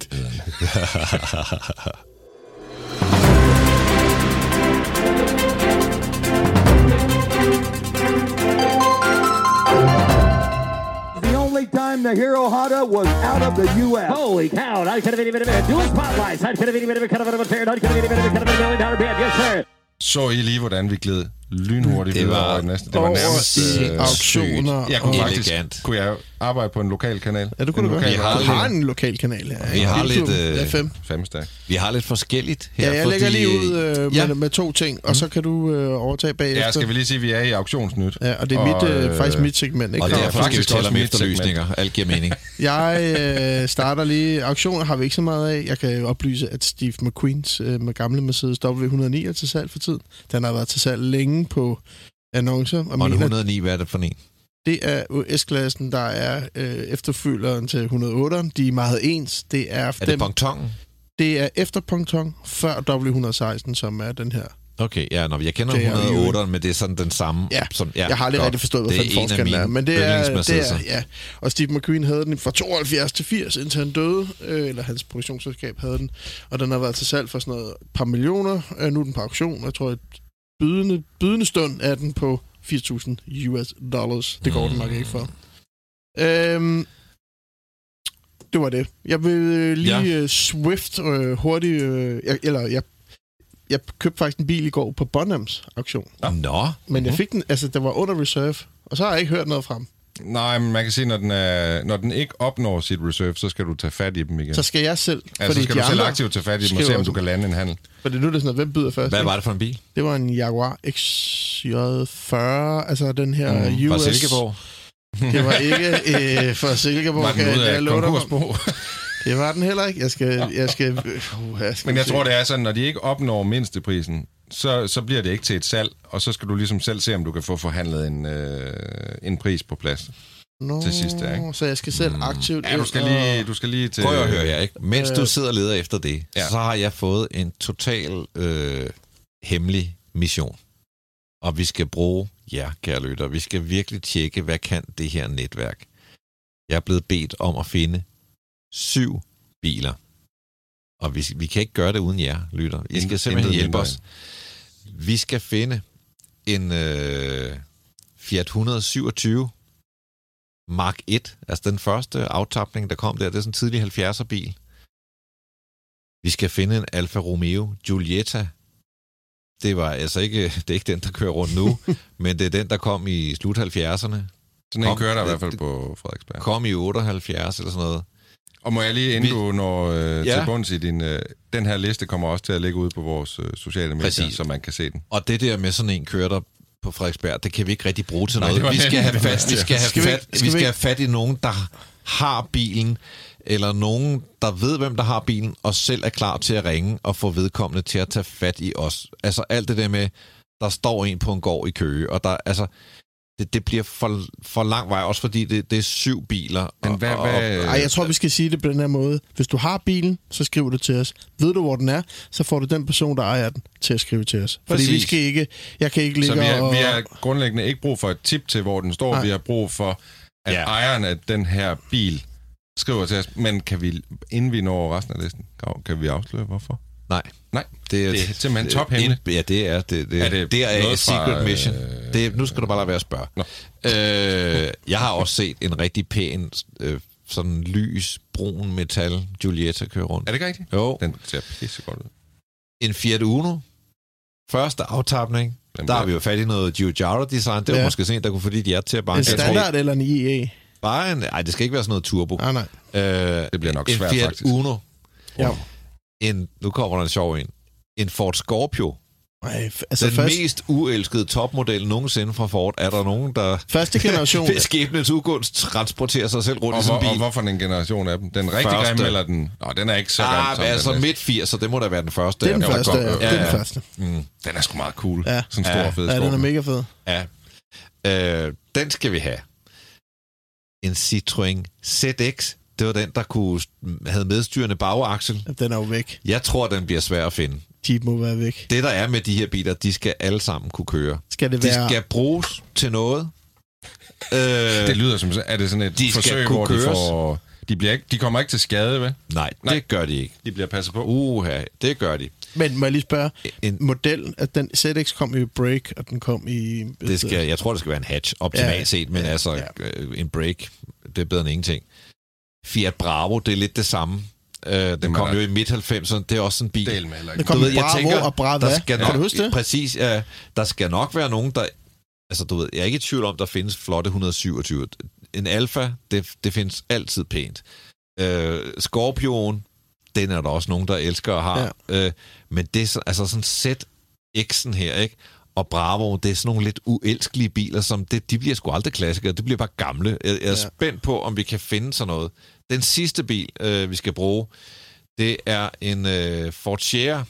The only time the Hero Honda was out of the U S Holy cow! I could have even been doing spotlights. I could have even been kind of a fair. I could have even been kind of a million dollar band. Yes sir. Så I lige, hvordan vi gled lynhurtigt videre over det næste. Det var nærmest øh, auktioner. Jeg kunne faktisk kunne jeg arbejde på en lokal kanal. Ja, du kunne du gøre. Vi har, har en lokal kanal her. Vi har lidt øh, fem. Fem stærk. Vi har lidt forskelligt her. Ja, jeg lægger lige ud øh, ja. med, med to ting, og mm. så kan du øh, overtage bagefter. Ja, skal vi lige sige, at vi er i auktionsnyt. Ja, og det er mit, øh, faktisk mit segment. Ikke? Og det er faktisk tale om efterlysninger. Alt giver mening. Jeg øh, starter lige. Auktioner har vi ikke så meget af. Jeg kan oplyse, at Steve McQueens øh, med gamle Mercedes W et hundrede og ni er til salg for tiden. Den har været til salg længe på annoncer. Og, og mener, et hundrede og ni, hvad er det for en? Det er S-klassen, der er øh, efterfølgeren til et hundrede og otteren. De er meget ens. Det er, er det pontonen? Det er efter ponton, før W et hundrede og seksten, som er den her Okay, ja, når jeg kender et hundrede og otte, men det er sådan den samme. Ja, sådan, ja jeg har aldrig godt. rigtig forstået, hvad for forskellen er. Men det er, det er, ja. Og Steve McQueen havde den fra tooghalvfjerds til firs, indtil han døde, øh, eller hans produktionsselskab havde den. Og den har været til salg for sådan noget par millioner. Øh, nu er den på auktion, jeg tror, at bydende, bydende stund er den på fire tusind U S dollars. Det går mm. den nok ikke for. Øhm, det var det. Jeg vil øh, lige ja. Swift øh, hurtigt, øh, jeg, eller jeg Jeg købte faktisk en bil i går på Bonhams auktion. Ja. Nå. Men jeg fik den, altså den var under reserve, og så har jeg ikke hørt noget fra dem. Nej, men man kan sige, når den er, når den ikke opnår sit reserve, så skal du tage fat i dem igen. Så skal jeg selv. Ja, fordi så skal du selv aktivt tage fat i dem og se, om du kan lande en handel. For det er nu det sådan, at hvem byder først? Hvad var det for en bil? Det var en Jaguar X J fyrre, altså den her mm, U S... Fra Silkeborg. Det var ikke øh, fra Silkeborg. Var den ude af konkursbo? Det var den heller ikke. Jeg skal, jeg skal, uh, jeg skal Men jeg se. tror, det er sådan, når de ikke opnår mindsteprisen, så, så bliver det ikke til et salg, og så skal du ligesom selv se, om du kan få forhandlet en, øh, en pris på plads no, til sidst. Ikke? Så jeg skal selv aktivt... Mm. Ja, du skal, lige, du skal lige til... Prøv at høre her, ikke? Mens øh. du sidder og leder efter det, ja. så har jeg fået en total øh, hemmelig mission. Og vi skal bruge jer, kære lytter. Vi skal virkelig tjekke, hvad kan det her netværk. Jeg er blevet bedt om at finde syv biler. Og vi, vi kan ikke gøre det uden jer, lytter. I skal simpelthen hjælpe os. Vi skal finde en øh, Fiat et hundrede og syvogtyve Mark et, altså den første aftapning, der kom der. Det er sådan en tidlig halvfjerdser bil. Vi skal finde en Alfa Romeo Giulietta. Det var altså ikke, det er ikke den, der kører rundt nu, men det er den, der kom i slut halvfjerdserne. Sådan en kører der i hvert fald på Frederiksberg. Kom i otteoghalvfjerds eller sådan noget. Og må jeg lige, inden vi, du når øh, ja. til bunds i din... Øh, den her liste kommer også til at ligge ude på vores øh, sociale medier, Præcis. så man kan se den. Og det der med sådan en kører på Frederiksberg, det kan vi ikke rigtig bruge til Nej, noget. Vi skal have fat, vi skal have skal fat, vi, skal vi skal have fat i nogen, der har bilen, eller nogen, der ved, hvem der har bilen, og selv er klar til at ringe og få vedkommende til at tage fat i os. Altså alt det der med, der står en på en gård i Køge, og der... altså Det, det bliver for, for lang vej, også fordi det, det er syv biler. Men hvad, og, hvad, og, ej, jeg tror, vi skal sige det på den her måde. Hvis du har bilen, så skriv det til os. Ved du, hvor den er, så får du den person, der ejer den, til at skrive til os. Fordi Præcis. vi skal ikke... Jeg kan ikke ligge så vi har, og... vi har grundlæggende ikke brug for et tip til, hvor den står. Nej. Vi har brug for, at ja. ejeren af den her bil skriver til os. Men kan vi, inden vi når resten af listen, kan vi afsløre, hvorfor? Nej. Nej, det er, det er simpelthen tophemmeligt. Ja, det er det. Det er, det det er et secret fra, mission. Det er, nu skal du bare lade være at spørge. Øh, jeg har også set en rigtig pæn, øh, sådan lys, brun metal Giulietta køre rundt. Er det ikke rigtigt? Jo. Den ser pissegodt ud. En Fiat Uno. Første aftapning. Den der har vi jo fat i noget Giugiaro-design. Det var ja. måske sent, der kunne få dit hjerte til at banke. En standard tror, eller en I E? Bare en... Ej, det skal ikke være sådan noget turbo. Nej, nej. Øh, det bliver nok svært, faktisk. En Fiat faktisk. Uno. Ja. En, nu kommer der en sjov en, en Ford Scorpio. Ej, altså den først... mest uelskede topmodel nogensinde fra Ford. Er der nogen, der første generation ved skæbnens ugunst transporterer sig selv rundt og i sin bil? Og hvorfor en generation af dem? Den rigtig første. Grim, eller den? Nå, den er ikke så ah, grim som altså den midt firserne, så det må da være den første. Den første, ja, ja, ja. Den første. Mm. Den er sgu meget cool. Ja. Sådan stor ja. fed Scorpio. Ja, den er mega fed. Ja. Øh, den skal vi have. En Citroën Z X. Det var den, der kunne havde medstyrende bagaksel. Den er jo væk. Jeg tror, den bliver svær at finde. Jeep må være væk. Det, der er med de her biler, de skal alle sammen kunne køre. Skal det være... De skal bruges til noget. øh, det lyder som... Er det sådan et de forsøg, hvor køres. de får... De, bliver ikke, de kommer ikke til skade, vel? Nej, Nej, det gør de ikke. De bliver passet på. Uha, det gør de. Men må jeg lige spørge, en, modellen, at den Z X kom i break, og den kom i... Det skal, jeg tror, det skal være en hatch, optimalt ja, set, men ja, altså ja. en break, det er bedre end ingenting. Fiat Bravo, det er lidt det samme. Øh, den det kom jo i midt halvfemserne, det er også en bil. Det med, kom du ved, jeg Bravo tænker, og Brava. Der skal ja. nok, kan du huske det? Præcis, ja, der skal nok være nogen, der... Altså, du ved, jeg er ikke i tvivl om, der findes flotte et hundrede og syvogtyve. En Alfa, det, det findes altid pænt. Øh, Scorpion, den er der også nogen, der elsker og har. Ja. Øh, men det er altså sådan Z X'en her, ikke? Og Bravo, det er sådan nogle lidt uelskelige biler, som det, de bliver sgu aldrig klassikere, det bliver bare gamle. Jeg, jeg er ja. spændt på, om vi kan finde sådan noget. Den sidste bil, øh, vi skal bruge, det er en øh, Ford Sierra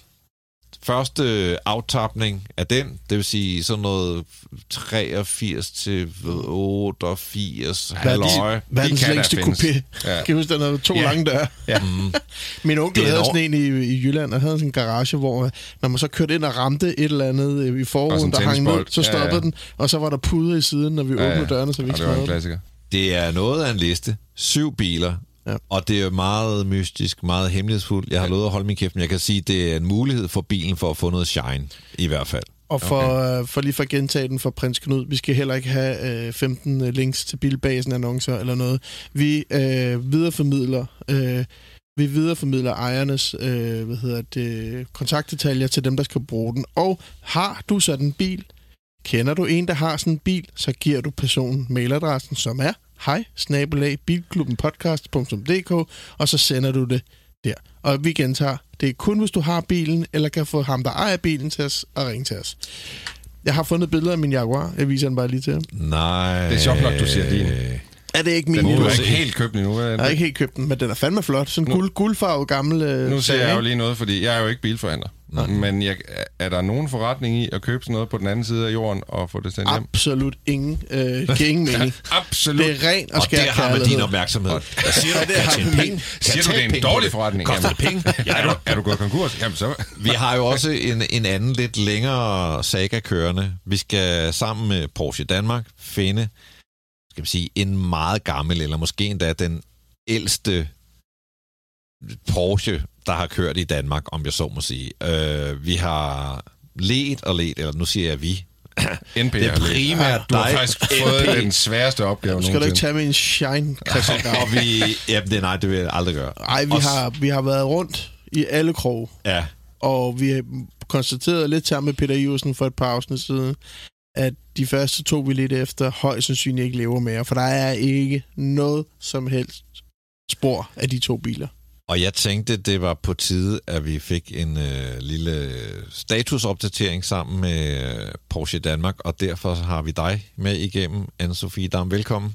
Første aftapning af den, det vil sige sådan noget treogfirs til otteogfirs, halvøje. Verdens længste coupé. Ja. Kan du huske, den havde to yeah. lange døre? Ja. Mm. Min onkel havde sådan en i, i Jylland, og havde sådan en garage, hvor når man så kørte ind og ramte et eller andet i forruden, der hang ned, så stoppede ja, ja. den, og så var der puder i siden, når vi åbnede ja, ja. dørene, så vi ikke smadrede. Det er noget af en liste. Syv biler. Ja. Og det er meget mystisk, meget hemmelighedsfuldt. Jeg har lovet at holde min kæft, men jeg kan sige, at det er en mulighed for bilen for at få noget shine, i hvert fald. Og for, okay. øh, for lige for at gentage den for Prins Knud, vi skal heller ikke have øh, femten links til bilbasen-annoncer eller noget. Vi øh, videreformidler... Øh, Vi videreformidler ejernes øh, hvad hedder det, kontaktdetaljer til dem, der skal bruge den. Og har du sådan en bil, kender du en, der har sådan en bil, så giver du personen mailadressen, som er hej bindestreg bilklubbenpodcast punktum d k, og så sender du det der. Og vi gentager, det er kun, hvis du har bilen, eller kan få ham, der ejer bilen, til os og ringe til os. Jeg har fundet billeder af min Jaguar. Jeg viser den bare lige til ham. Nej. Det er sjovt nok, du siger din. Er det ikke min? Den er ikke helt købt endnu. Jeg har ikke helt købt den, men den er fandme flot. Sådan en guld, guldfarvet gammel... Øh, nu ser jeg jo lige noget, fordi jeg er jo ikke bilforhandler. Nej. Men jeg, er der nogen forretning i at købe sådan noget på den anden side af jorden og få det sendt hjem? Absolut ingen. Øh, ingen mening. Absolut. Det er ren og skær kærlighed. Og det har med din opmærksomhed. Og, siger du, det har med penge? Siger du, det er en dårlig forretning? Koster det penge? Ja, er, du, er du gået konkurs? Jamen så... Vi har jo også en, en anden lidt længere saga kørende. Vi skal sammen med Porsche Danmark finde... skal man sige, en meget gammel, eller måske endda den ældste Porsche, der har kørt i Danmark, om jeg så må sige. Øh, vi har let og let, eller nu siger jeg vi. N P det er primært dig. Du har faktisk fået den sværeste opgave nogensinde. Skal du ikke tage med en shine, Christian Grav? Jamen, nej, det vil jeg aldrig gøre. Nej, vi har, vi har været rundt i alle kroge, ja. Og vi har konstateret lidt sammen med Peter Iversen for et par afsnit siden, at de første to, vi lidt efter, højst sandsynligt ikke lever mere, for der er ikke noget som helst spor af de to biler. Og jeg tænkte, det var på tide, at vi fik en øh, lille statusopdatering sammen med Porsche Danmark, og derfor har vi dig med igennem, Anne-Sophie Dam. Velkommen.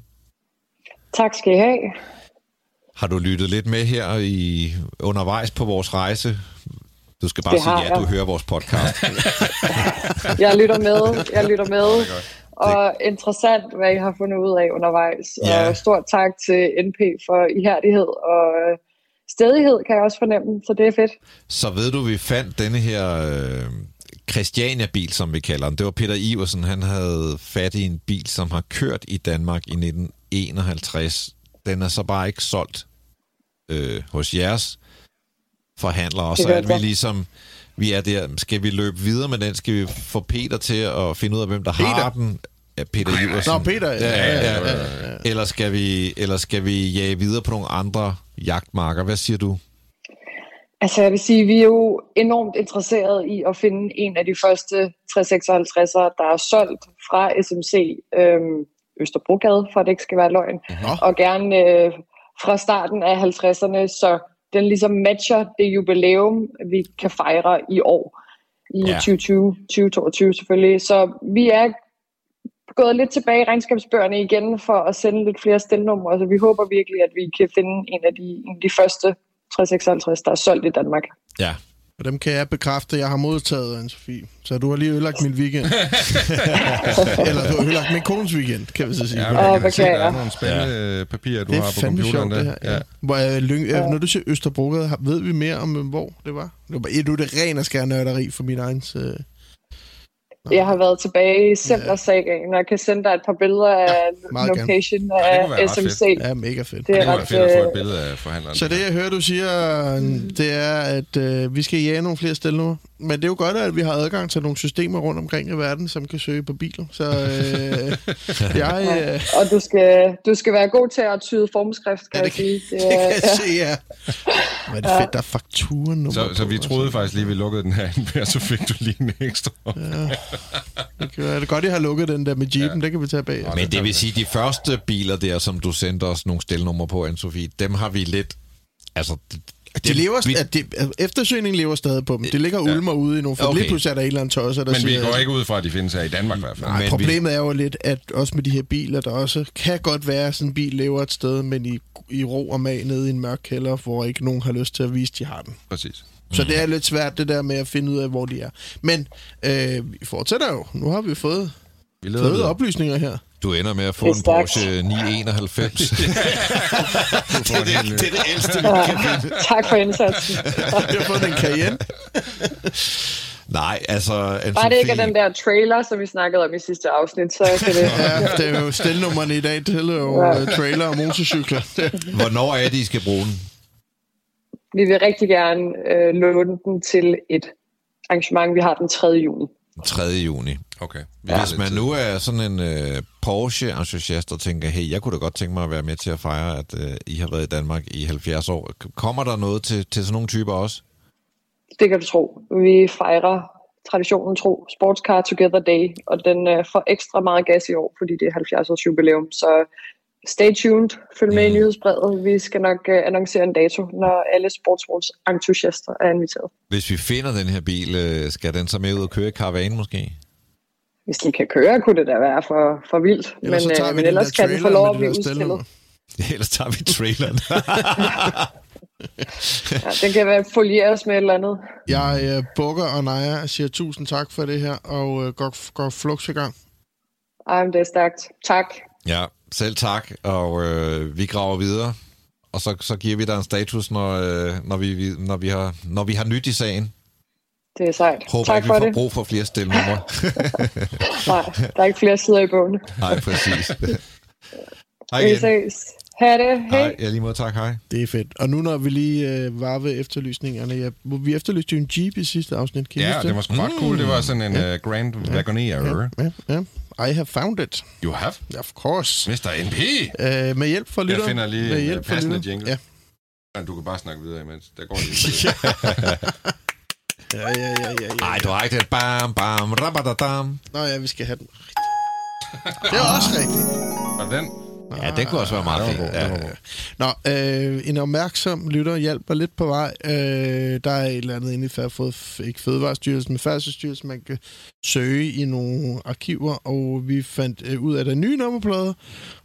Tak skal I have. Har du lyttet lidt med her i undervejs på vores rejse? Du skal bare det sige, ja, jeg. Du hører vores podcast. jeg lytter med, jeg lytter med. Og interessant, hvad I har fundet ud af undervejs. Ja. Og stort tak til N P for ihærdighed og stædighed, kan jeg også fornemme, så det er fedt. Så ved du, vi fandt denne her øh, Christiania-bil, som vi kalder den. Det var Peter Iversen, han havde fat i en bil, som har kørt i Danmark i nitten enoghalvtreds. Den er så bare ikke solgt øh, hos jeres forhandler, og så er vi ligesom, vi er der, skal vi løbe videre med den, skal vi få Peter til at finde ud af, hvem der Peter. har den, ja, Peter Iversen. Nå, Peter, ja, ja, ja, ja, ja, ja. Eller skal vi, eller skal vi jage videre på nogle andre jagtmarker? Hvad siger du? Altså, jeg vil sige, vi er jo enormt interesseret i at finde en af de første tre hundrede seksoghalvtredsere, der er solgt fra S M C øhm, Østerbrogade, for at det ikke skal være løgn, Nå. og gerne øh, fra starten af halvtredserne, så den ligesom matcher det jubilæum, vi kan fejre i år, i ja. tyve tyve, tyve toogtyve selvfølgelig. Så vi er gået lidt tilbage i regnskabsbøgerne igen for at sende lidt flere stelnumre, så vi håber virkelig, at vi kan finde en af de, en af de første tre hundrede seksoghalvtreds, der er solgt i Danmark. Ja. Og dem kan jeg bekræfte, at jeg har modtaget, Anne-Sophie. Så du har lige ødelagt min weekend. Eller du har ødelagt min kones weekend, kan vi så sige. Ja, man kan okay, se, der er nogle spændende ja. papirer, du har på computeren. Det er fandme sjovt, det her. Når du siger Østerbrogade, ved vi mere om, hvor det var? Nu er det ren og skær nørderi for min egen... Øh... Jeg har været tilbage i Semler-sagen, og jeg kan sende dig et par billeder af ja, location af ja, S M C. Fedt. Ja, mega fedt. Det, det kunne ret, være fedt at få et billede af forhandleren. Så det, jeg hører, du siger, det er, at øh, vi skal jage nogle flere stelnumre. Men det er jo godt, at vi har adgang til nogle systemer rundt omkring i verden, som kan søge på biler. Så øh, jeg... Øh... Ja, og du skal, du skal være god til at tyde formskrift, kan ja, det, jeg sige. Det, det kan jeg se, ja. Hvad er det ja. fedt, der er fakturenummer. Så, så vi troede også. faktisk lige, vi lukkede den her ind, så fik du lige en ekstra. Ja. Det kan være. Det er godt, I har lukket den der med Jeep'en, ja. det kan vi tage bag. Men det vil sige, de første biler der, som du sendte os nogle stelnumre på, Anne-Sophie, dem har vi lidt... Altså, det, de lever, vi... at de, eftersøgningen lever stadig på dem. Det ligger ja. ulmer ude i nogle... For okay. lige pludselig er der en eller anden tosser, der... Men siger, vi går ikke ud fra, at de findes her i Danmark i hvert fald. Nej, men problemet vi... er jo lidt, at også med de her biler, der også kan godt være, at sådan en bil lever et sted, men i, i ro og mag nede i en mørk kælder, hvor ikke nogen har lyst til at vise, de har den. Præcis. Så det er lidt svært, det der med at finde ud af, hvor de er. Men øh, vi fortsætter jo. Nu har vi fået fede oplysninger her. Du ender med at få en Porsche ni hundrede enoghalvfems. Det er det, det er det ældste, du kan finde. Tak for indsatsen. Vi har fået den Cayenne. Nej, altså... Bare det ikke er den der trailer, som vi snakkede om i sidste afsnit, så kan det... Ja, det er jo stelnummerne i dag til over trailer og motorcykler. Hvornår er det, I skal bruge den? Vi vil rigtig gerne øh, låne den til et arrangement, vi har den tredje juni. tredje juni. Okay. Ja. Hvis man nu er sådan en øh, Porsche-entusiast og tænker, hey, jeg kunne da godt tænke mig at være med til at fejre, at øh, I har været i Danmark i halvfjerds år. Kommer der noget til, til sådan nogle typer også? Det kan du tro. Vi fejrer traditionen tro Sportscar Together Day, og den øh, får ekstra meget gas i år, fordi det er halvfjerds års jubilæum, så... Stay tuned. Følg med i nyhedsbrevet. Vi skal nok uh, annoncere en dato, når alle sportsvogns entusiaster er inviteret. Hvis vi finder den her bil, skal den så med ud og køre i karavanen måske? Hvis den kan køre, kunne det da være for, for vildt. Ellers men, uh, men ellers kan den få lov at blive udstillet. Ellers tager vi traileren. Ja, den kan være folieres med et eller andet. Jeg uh, bukker og nejer siger tusind tak for det her, og uh, går, går flugt i gang. Ej, det er stærkt. Tak. Ja. Selv tak, og øh, vi graver videre, og så, så giver vi dig en status, når, øh, når, vi, når, vi har, når vi har nyt i sagen. Det er sejt. Håber tak ikke, for vi får det. Brug for flere stelnumre. Nej, der er ikke flere sider i bogen. Nej, præcis. Hej igen. Vi ses. Ha' det. Hej. Hej. Ja, lige måde tak. Hej. Det er fedt. Og nu når vi lige øh, var ved efterlysningerne. Ja, vi efterlyste jo en Jeep i sidste afsnit. Kan ja, det? det var sgu mm. ret cool. Det var sådan en ja. uh, Grand ja. Wagoneer. Ja, ja, ja. I have found it. You have? Of course. mister N P. Øh, med hjælp fra lytter. Jeg finder lige med hjælp en passende jingle. Ja. Ja, du kan bare snakke videre imens. Der går lige. ja, ja, ja, ja, ja. Ej, du har ikke det. Bam, bam, rabadadam. Nå ja, vi skal have den. Det er også rigtigt. Og den? Ja, det kunne også være meget fint. Ja, ja. Nå, øh, en opmærksom lytter hjælper lidt på vej. Øh, der er et eller andet inde i Færdselsstyrelsen, ikke Fødevarestyrelsen, men Færdselsstyrelsen, man kan søge i nogle arkiver, og vi fandt øh, ud af den nye nummerplade,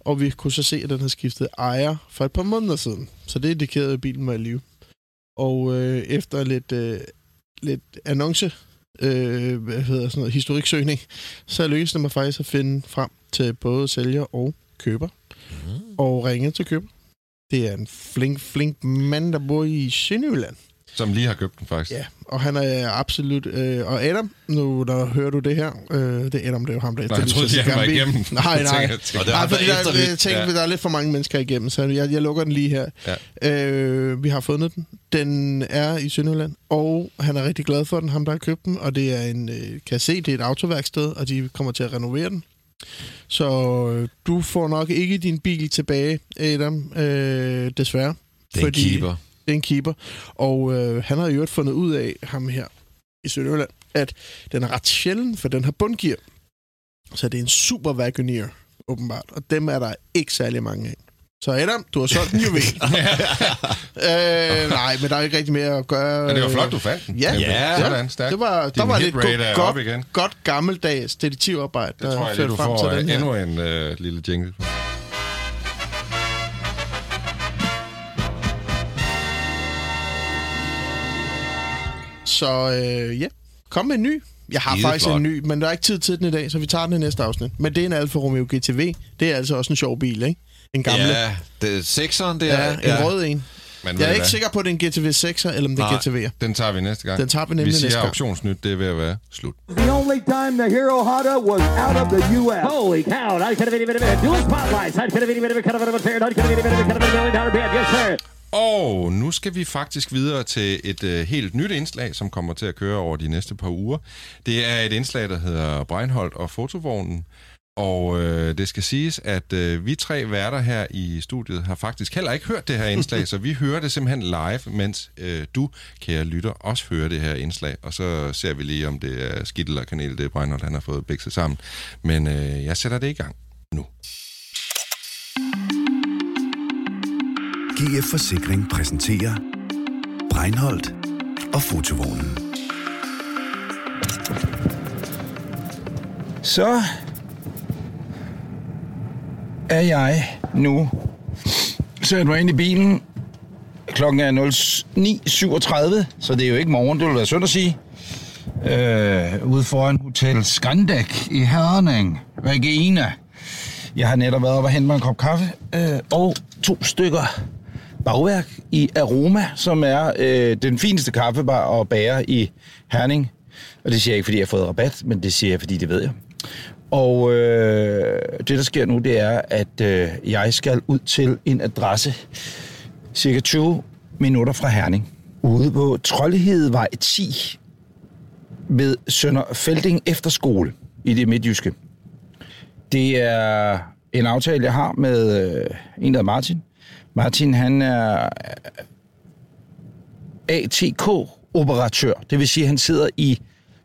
og vi kunne så se, at den havde skiftet ejer for et par måneder siden. Så det indikerede bilen med liv. Og øh, efter lidt, øh, lidt annonce, øh, hvad hedder sådan noget, historiksøgning, så lykkedes det mig faktisk at finde frem til både sælger og køber. Mm. Og ringe til køber. Det er en flink, flink mand, der bor i Sønderjylland. Som lige har købt den, faktisk. Ja, og han er absolut... Øh, og Adam, nu der hører du det her. Øh, det er Adam, det er jo ham, der er... Nej, jeg troede, at han igennem. Nej, nej. Jeg tænker, jeg tænker. Nej, fordi der, jeg tænker, ja. der er lidt for mange mennesker igennem, så jeg, jeg lukker den lige her. Ja. Øh, vi har fundet den. Den er i Sønderjylland, og han er rigtig glad for den, ham der har købt den. Og det er en... Øh, kan se, det er et autoværksted, og de kommer til at renovere den. Så øh, du får nok ikke din bil tilbage, Adam, øh, desværre. Det er en keeper. Det er en keeper. Og øh, han har jo fundet ud af, ham her i Sønderjylland, at den er ret sjælden, for den har bundgear. Så det er en super Wagoneer, åbenbart. Og dem er der ikke særlig mange af. Så Adam, du har solgt en juvel. øh, nej, men der er ikke rigtig mere at gøre. Men ja, det var flot, du fandt den. Ja, ja. Sådan, stærkt. Det var, der var lidt go- godt, godt gammeldags detektivarbejde. Det tror jeg, du får til endnu her. en øh, lille jingle. Så øh, ja, kom med en ny. Jeg har Lideflot. faktisk en ny, men der er ikke tid til den i dag, så vi tager den i næste afsnit. Men det er en Alfa Romeo G T V. Det er altså også en sjov bil, ikke? En gamle. Ja, det er sekseren, det er. Ja, en ja. rød en. Men jeg er ikke hvad? sikker på, at det er en G T V sekser, eller om det er en G T V'er. Den tager vi næste gang. Den tager vi nemlig næste gang. Vi siger auktionsnyt, det er ved at være slut. The only time the Hero Honda was out of the U S. Holy cow, I could have been a dual spotlights. I could have been a kind of a tear. I could have been a kind of a million dollar band. Yes, sir. Og nu skal vi faktisk videre til et øh, helt nyt indslag, som kommer til at køre over de næste par uger. Det er et indslag, der hedder Breinholt og Fotovognen. Og øh, det skal siges, at øh, vi tre værter her i studiet har faktisk heller ikke hørt det her indslag, så vi hører det simpelthen live, mens øh, du, kære lytter, også hører det her indslag. Og så ser vi lige, om det er skidt eller kanel, det Breinholt, han har fået bikset sammen. Men øh, jeg sætter det i gang nu. G F Forsikring præsenterer Breinholt og Fotovognen. Så... er jeg nu. Så jeg var inde i bilen, Klokken er ni syvogtredive, så det er jo ikke morgen, det vil være synd at sige. Øh, ude foran Hotel Skandak i Herning, Regina. Jeg har netop været oppe og hentet mig en kop kaffe øh, og to stykker bagværk i Aroma, som er øh, den fineste kaffebar og bager i Herning. Og det siger jeg ikke, fordi jeg har fået rabat, men det siger jeg, fordi det ved jeg. Og øh, det, der sker nu, det er, at øh, jeg skal ud til en adresse cirka tyve minutter fra Herning. Ude på Troldhedevej ti ved Sønder Felding Efterskole i det midtjyske. Det er en aftale, jeg har med øh, en, der hedder Martin. Martin, han er A T K-operatør. Det vil sige, at han sidder i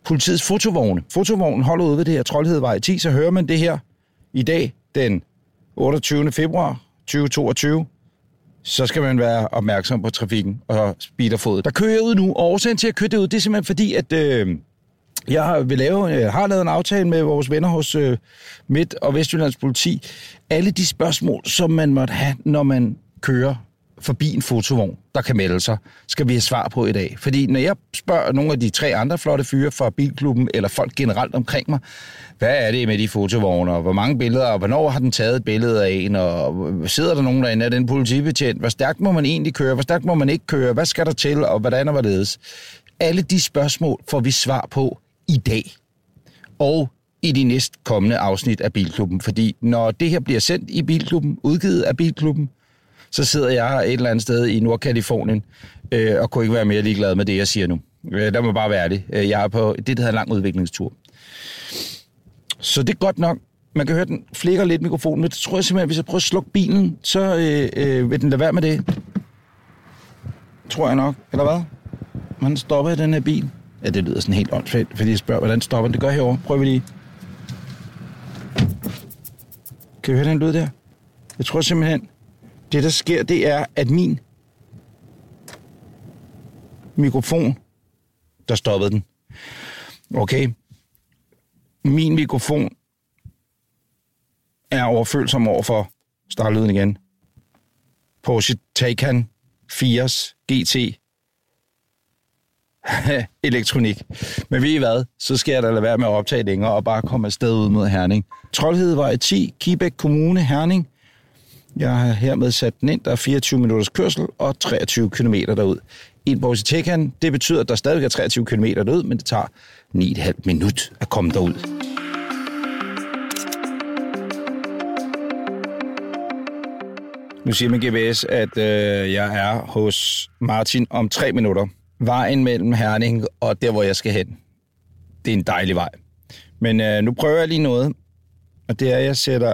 politiets fotovogne. Fotovognen holder ude ved det her Troldhedevej ti, så hører man det her i dag, den otteogtyvende februar tyve toogtyve. Så skal man være opmærksom på trafikken og speederfodet. Der kører jeg ud nu, og årsagen til at køre det ud, det er simpelthen fordi, at øh, jeg vil lave, øh, har lavet en aftale med vores venner hos øh, Midt- og Vestjyllands politi. Alle de spørgsmål, som man måtte have, når man kører forbi en fotovogn, der kan melde sig, skal vi have svar på i dag. Fordi når jeg spørger nogle af de tre andre flotte fyre fra bilklubben, eller folk generelt omkring mig, hvad er det med de fotovogner, og hvor mange billeder, og hvornår har den taget et billede af en, og sidder der nogen derinde, er den politibetjent, hvor stærkt må man egentlig køre, hvor stærkt må man ikke køre, hvad skal der til, og hvordan og hvorledes. Alle de spørgsmål får vi svar på i dag. Og i de næstkommende afsnit af Bilklubben. Fordi når det her bliver sendt i Bilklubben, udgivet af Bilklubben, så sidder jeg et eller andet sted i Nordkalifornien, øh, og kunne ikke være mere ligeglad med det, jeg siger nu. Øh, der må bare være det. Jeg er på det, der hedder lang udviklingstur. Så det er godt nok. Man kan høre, den flikker lidt mikrofonen, men det tror jeg simpelthen, at hvis jeg prøver at slukke bilen, så øh, øh, vil den lade være med det. Tror jeg nok. Eller hvad? Man stopper i den her bil. Ja, det lyder sådan helt åndssvagt, fordi jeg spørger, hvordan stopper den? Det gør herovre. Prøver vi lige. Kan I høre den lyd der? Jeg tror simpelthen, det, der sker, det er, at min mikrofon, der stoppede den. Okay. Min mikrofon er overfølsom over for startlyden igen. Porsche Taycan firs G T elektronik. Men ved I hvad? Så skal jeg da lade være med at optage længere og bare komme afsted ud mod Herning. Troldhedevej ti, Kibæk Kommune, Herning. Jeg har hermed sat den ind. Der er fireogtyve minutters kørsel og treogtyve kilometer derud. En Porsche Taycan, det betyder, at der stadig er treogtyve kilometer derud, men det tager ni komma fem minut at komme derud. Nu siger min G P S, at øh, jeg er hos Martin om tre minutter. Vejen mellem Herning og der, hvor jeg skal hen. Det er en dejlig vej. Men øh, nu prøver jeg lige noget, og det er, at jeg sætter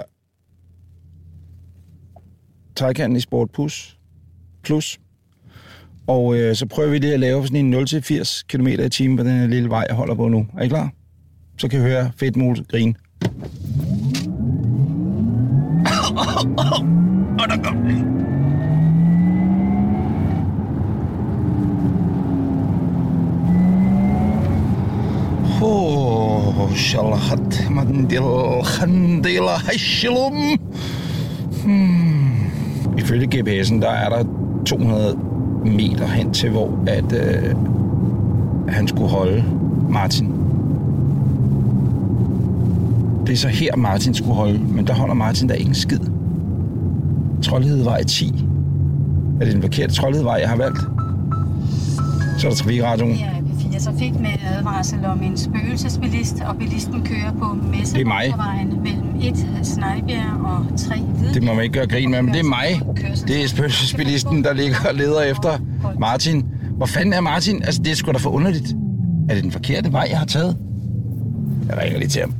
Taycan i Sport Plus, plus. og øh, så prøver vi lige at lave sådan en nul til firs kilometer i timen på den her lille vej, jeg holder på nu. Er I klar? Så kan I høre fedtmul grine. Og der kom det. Åh, shalhat mandil khandila hashlum. Ifølge G P S'en, der er der to hundrede meter hen til, hvor at, øh, han skulle holde Martin. Det er så her, Martin skulle holde, men der holder Martin der ingen skid. Troldhedevej ti. Er det den forkerte Troldhedevej, jeg har valgt? Så er der trafikradioen. Det er P fire Trafik med advarsel om en spøgelsesbilist, og bilisten kører på Messemotorvejen mellem et Snejbjerg og tre Hvidbjerg. Det må man ikke gøre grin med, men det er mig. Det er spøgelsesbilisten, der ligger og leder efter Martin. Hvor fanden er Martin? Altså, det er sgu da for underligt. Er det den forkerte vej, jeg har taget? Jeg ringer lige til ham.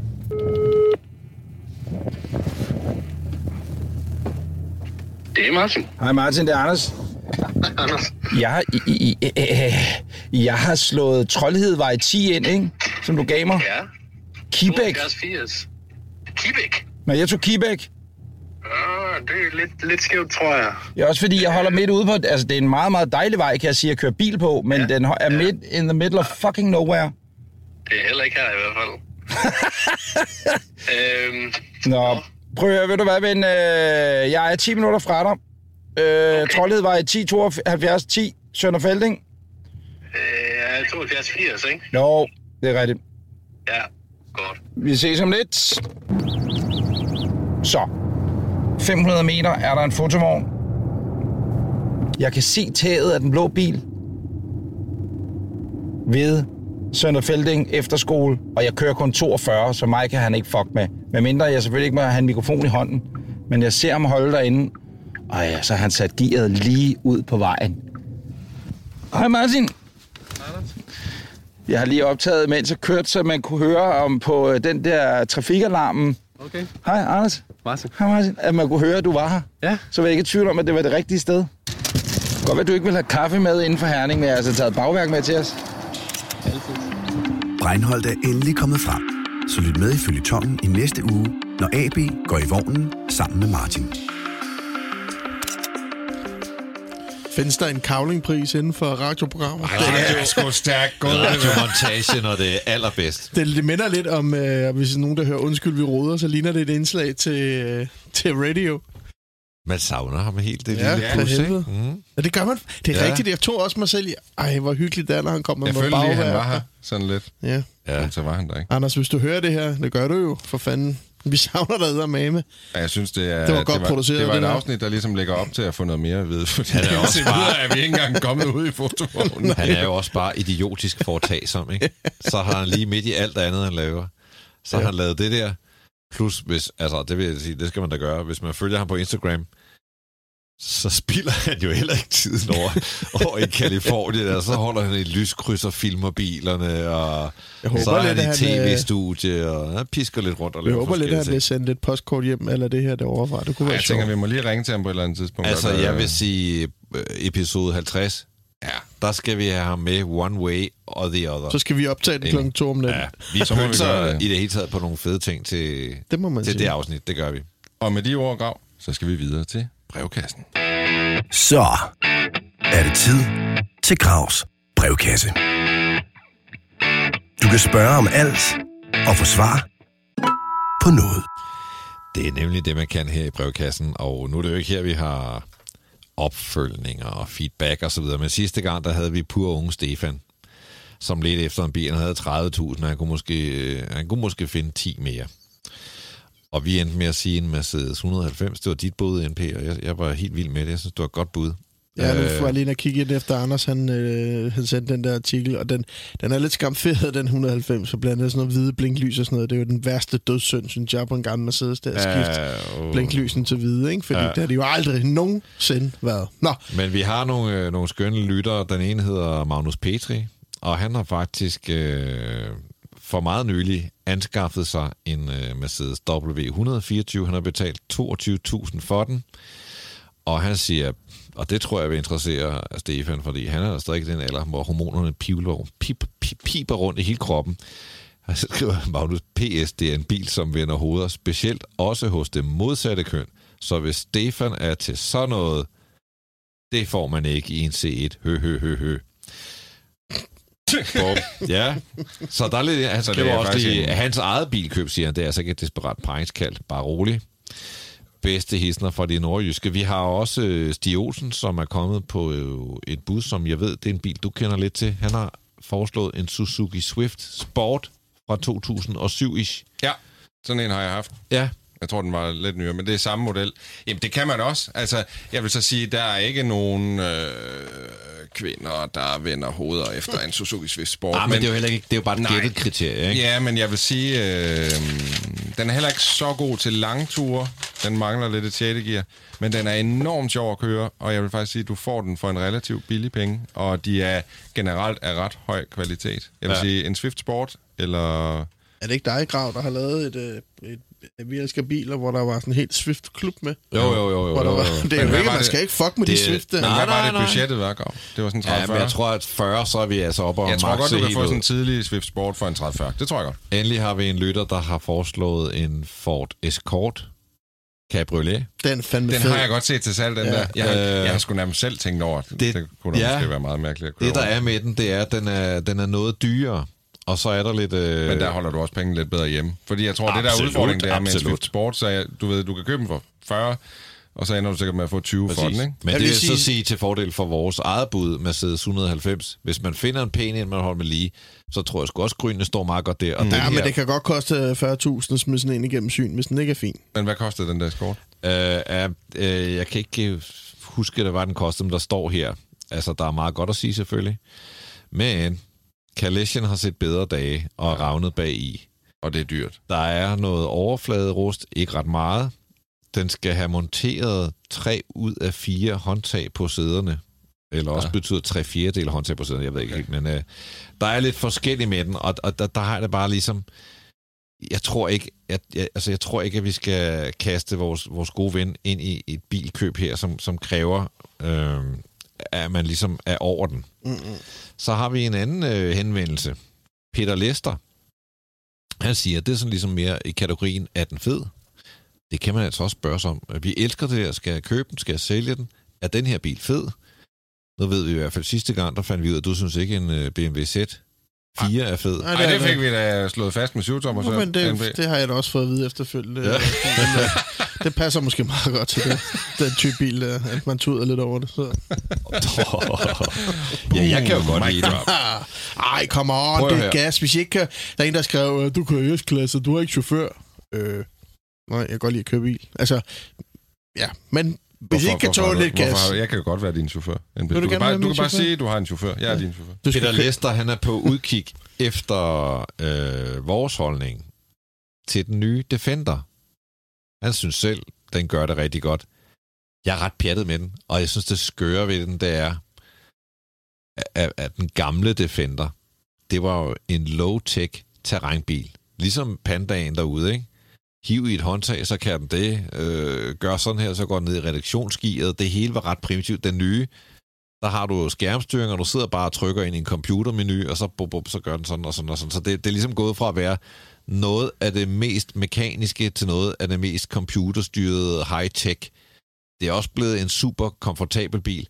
Det er Martin. Hej Martin, det er Anders. Anders. Jeg har, i, i, øh, øh, jeg har slået Troldhedevej ti ind, ikke? Som du gav mig. Ja. Kibæk. Kibæk? Nej, jeg tog Kibæk. Ah, det er lidt, lidt skævt, tror jeg. Ja, også fordi jeg holder midt ude på. Altså, det er en meget, meget dejlig vej, kan jeg sige, at køre bil på, men ja, den er ja. midt in the middle of fucking nowhere. Det er heller ikke her i hvert fald. øhm, Nå, prøv at høre, ved du hvad, men øh, jeg er ti minutter fra dig. Øh, okay. Troldhedvej ti syv to ti, Sønderfælding. Øh, syv to otte nul, ikke? Jo, det er rigtigt. Ja, godt. Vi ses om lidt. Så. fem hundrede meter er der en fotovogn. Jeg kan se taget af den blå bil ved Sønderfælding Efterskole, og jeg kører kun toogfyrre, så mig kan han ikke fuck med. Med mindre jeg selvfølgelig ikke må have en mikrofon i hånden, men jeg ser ham holde derinde. Og ja, så har han sat gearet lige ud på vejen. Hej Martin. Jeg har lige optaget, mens jeg kørte, så man kunne høre om på den der trafikalarmen. Okay. Hej Anders. Martin. Hej Martin. At man kunne høre, at du var her. Ja. Så var jeg ikke i tvivl om, at det var det rigtige sted. Godt, at du ikke vil have kaffe med inden for Herning, men jeg har altså taget bagværk med til os. Breinholt er endelig kommet frem, så lyt med i føljetonen i næste uge, når A B går i vognen sammen med Martin. Findes der en kavlingpris inden for radioprogrammer? Ej, det er sgu stærkt gået. Radiomontage, når det er allerbedst. Det, det minder lidt om, øh, hvis nogen der hører undskyld, vi roder, så ligner det et indslag til, øh, til radio. Man savner ham helt, det ja, lille plus, ikke? Mm. Ja, det gør man. Det er ja. rigtigt. Jeg tog også mig selv i, ej, hvor hyggeligt det er, når han kommer med bagværker. Jeg følte lige, han var her sådan lidt. Ja. Ja. Så var han der, ikke? Anders, hvis du hører det her, det gør du jo, for fanden. Vi savner dig der med. Ja, jeg synes, det er... Det var godt det var, produceret. Det var et det afsnit, der ligesom lægger op til at få noget mere at vide. Fordi han er også bare... at vi ikke engang kommet ud i fotovognen. Han er jo også bare idiotisk foretagsom, ikke? Så har han lige midt i alt andet, han laver. Så ja. har han lavet det der. Plus, hvis, altså, det vil jeg sige, det skal man da gøre. Hvis man følger ham på Instagram, så spilder han jo heller ikke tiden over, over i Kalifornien. Og så holder han et lyskryds og filmer bilerne, og håber, så er han lidt, i tv-studie, og han pisker lidt rundt. Og jeg håber lidt, at han vil sende et postkort hjem, eller det her derovre fra. Det kunne Ej, være jeg sjovt. Tænker, vi må lige ringe til ham på et eller andet tidspunkt. Altså, eller... jeg vil sige episode halvtreds. Ja, der skal vi have ham med one way or the other. Så skal vi optage den klokken to om natten. Ja, vi pønser i det hele taget på nogle fede ting til det, må man til det afsnit. Det gør vi. Og med de ord, Grav, så skal vi videre til brevkassen. Så er det tid til Gravs brevkasse. Du kan spørge om alt og få svar på noget. Det er nemlig det, man kan her i brevkassen. Og nu er det jo ikke her, vi har... opfølgninger og feedback og så videre. Men sidste gang, der havde vi pur unge Stefan, som lidt efter en bil, han havde tredive tusind, og han kunne, måske, han kunne måske finde ti mere. Og vi endte med at sige en Mercedes et hundrede og halvfems, det var dit bud, N P, og jeg, jeg var helt vild med det. Jeg synes, det var et godt bud. Ja, nu får jeg lige at kigge ind efter Anders, han, øh, han sendte den der artikel, og den, den er lidt skamfed, den et hundrede og halvfems, så blandt andet sådan noget hvide blinklys og sådan noget. Det er jo den værste dødssynd, synes jeg, på en gammel Mercedes, der skift uh, uh, blinklysen til hvide, ikke? Fordi uh. det har det jo aldrig nogensinde været. Nå. Men vi har nogle, øh, nogle skønne lyttere. Den ene hedder Magnus Petri, og han har faktisk øh, for meget nylig anskaffet sig en øh, Mercedes W et to fire. Han har betalt toogtyve tusind for den, og han siger... Og det tror jeg vil interessere Stefan, fordi han er stadig i den alder, hvor hormonerne piper, pip, pip, piper rundt i hele kroppen. Og så skriver Magnus P S, det er en bil, som vender hoveder, specielt også hos det modsatte køn. Så hvis Stefan er til sådan noget, det får man ikke i en C et. Hø, hø, hø, hø. Ja, så der er lidt... Han skriver det også lige, hans eget bilkøb, siger han. Det er altså ikke et desperat pejskald, bare rolig. Bedste hilsner fra det nordjyske. Vi har også Stig Olsen, som er kommet på et bud, som jeg ved, det er en bil, du kender lidt til. Han har foreslået en Suzuki Swift Sport fra to tusind og syv-ish. Ja, sådan en har jeg haft. Ja. Jeg tror, den var lidt nyere, men det er samme model. Jamen, det kan man også. Altså, jeg vil så sige, der er ikke nogen øh, kvinder, der vender hoveder efter en Suzuki Swift Sport. Nej, men, men det er jo heller ikke, det er jo bare et gættet kriterie, ikke? Ja, men jeg vil sige, øh, den er heller ikke så god til langture. Den mangler lidt et sjette gear, men den er enormt sjov at køre, og jeg vil faktisk sige, at du får den for en relativt billig penge, og de er generelt af ret høj kvalitet. Jeg vil ja. sige, en Swift Sport, eller... Er det ikke dig, Grav, der har lavet et... et Vi elsker biler, hvor der var sådan en helt Swift-klub med. Jo, jo, jo. jo, jo, jo. Var, det er jo ikke, man skal ikke fuck med det, de Swift. Nej, nej, nej. Hvad var det budgettet, var, Gav? Det var sådan tredive fyrre. Ja, men jeg tror, at fyrre, så er vi altså oppe og maxe. Jeg tror godt, du kan få sådan en tidlig Swift Sport for en tredive fyrre. Det tror jeg godt. Endelig har vi en lytter, der har foreslået en Ford Escort Cabriolet. Den fandme Den fed. har jeg godt set til salg, den ja. der. Jeg, øh, jeg har sgu nærmest selv tænkt over, det, det kunne da ja, måske være meget mærkeligt at køre. Det, der er med den, det er, at den er, den er noget dyrere. Og så er der lidt... Øh... Men der holder du også penge lidt bedre hjemme. Fordi jeg tror, absolut, det der udfordring, der er med en Swift Sport, så jeg, du ved, du kan købe dem for fyrre, og så ender du sikkert med at få tyve for den, ikke? Men det vil så sige til fordel for vores eget bud, Mercedes et hundrede og halvfems. Hvis man finder en pæn ind, man holder med lige, så tror jeg sgu også, grønene står meget godt der. Og mm. den ja, her... men det kan godt koste fyrre tusind at smide sådan en igennem syn, hvis den ikke er fin. Men hvad kostede den der Escort? Øh, øh, jeg kan ikke huske, hvad den kostede, men der står her. Altså, der er meget godt at sige, selvfølgelig. Men Kalechen har set bedre dage og er ravnet bagi. Og det er dyrt. Der er noget overfladerust, ikke ret meget. Den skal have monteret tre ud af fire håndtag på sæderne. Eller også ja. betyder tre fjerdedel håndtag på sæderne, jeg ved ikke helt. Okay. Men øh, der er lidt forskelligt med den, og, og der, der har det bare ligesom... Jeg tror ikke, at, jeg, altså jeg tror ikke, at vi skal kaste vores, vores gode ven ind i et bilkøb her, som, som kræver... Øh, at man ligesom er over den. Mm-hmm. Så har vi en anden øh, henvendelse. Peter Lester, han siger, at det er sådan ligesom mere i kategorien, er den fed? Det kan man altså også spørge sig om. Vi elsker det der, skal jeg købe den, skal jeg sælge den? Er den her bil fed? Nu ved vi i hvert fald sidste gang, der fandt vi ud af, at du synes ikke en B M W Z fire er fed. Nej, det, det fik vi da slået fast med syv tommer. Nå, men det, det har jeg da også fået at vide efterfølgende. Ja. Det passer måske meget godt til det, den type bil, at man tuder lidt over det. Så. Ja, jeg kan jo godt lide det. Ej, come on, det er gas. Hvis I ikke kan... Der er en, der skrev, du kører i S-klasse, du er ikke chauffør. Øh, nej, jeg kan godt lide at køre bil. Altså, ja, men... Hvis hvorfor, I ikke kan tåle lidt gas. Hvorfor, jeg kan jo godt være din chauffør. Du, du kan, bare, du kan chauffør? Bare sige, at du har en chauffør. Jeg ja. er din chauffør. Peter Lester, han er på udkig efter øh, vores holdning til den nye Defender. Han synes selv, den gør det rigtig godt. Jeg er ret pjattet med den, og jeg synes, det skøre ved den, det er, at, at den gamle Defender, det var jo en low-tech terrænbil. Ligesom Pandaen derude, ikke? Hiv i et håndtag, så kan den det. Øh, gør sådan her, så går den ned i redaktionsgearet. Det hele var ret primitivt. Den nye, der har du skærmstyring, og du sidder bare og trykker ind i en computermenu, og så, bup, bup, så gør den sådan og sådan og sådan. Så det, det er ligesom gået fra at være noget af det mest mekaniske til noget af det mest computerstyrede high-tech. Det er også blevet en super komfortabel bil.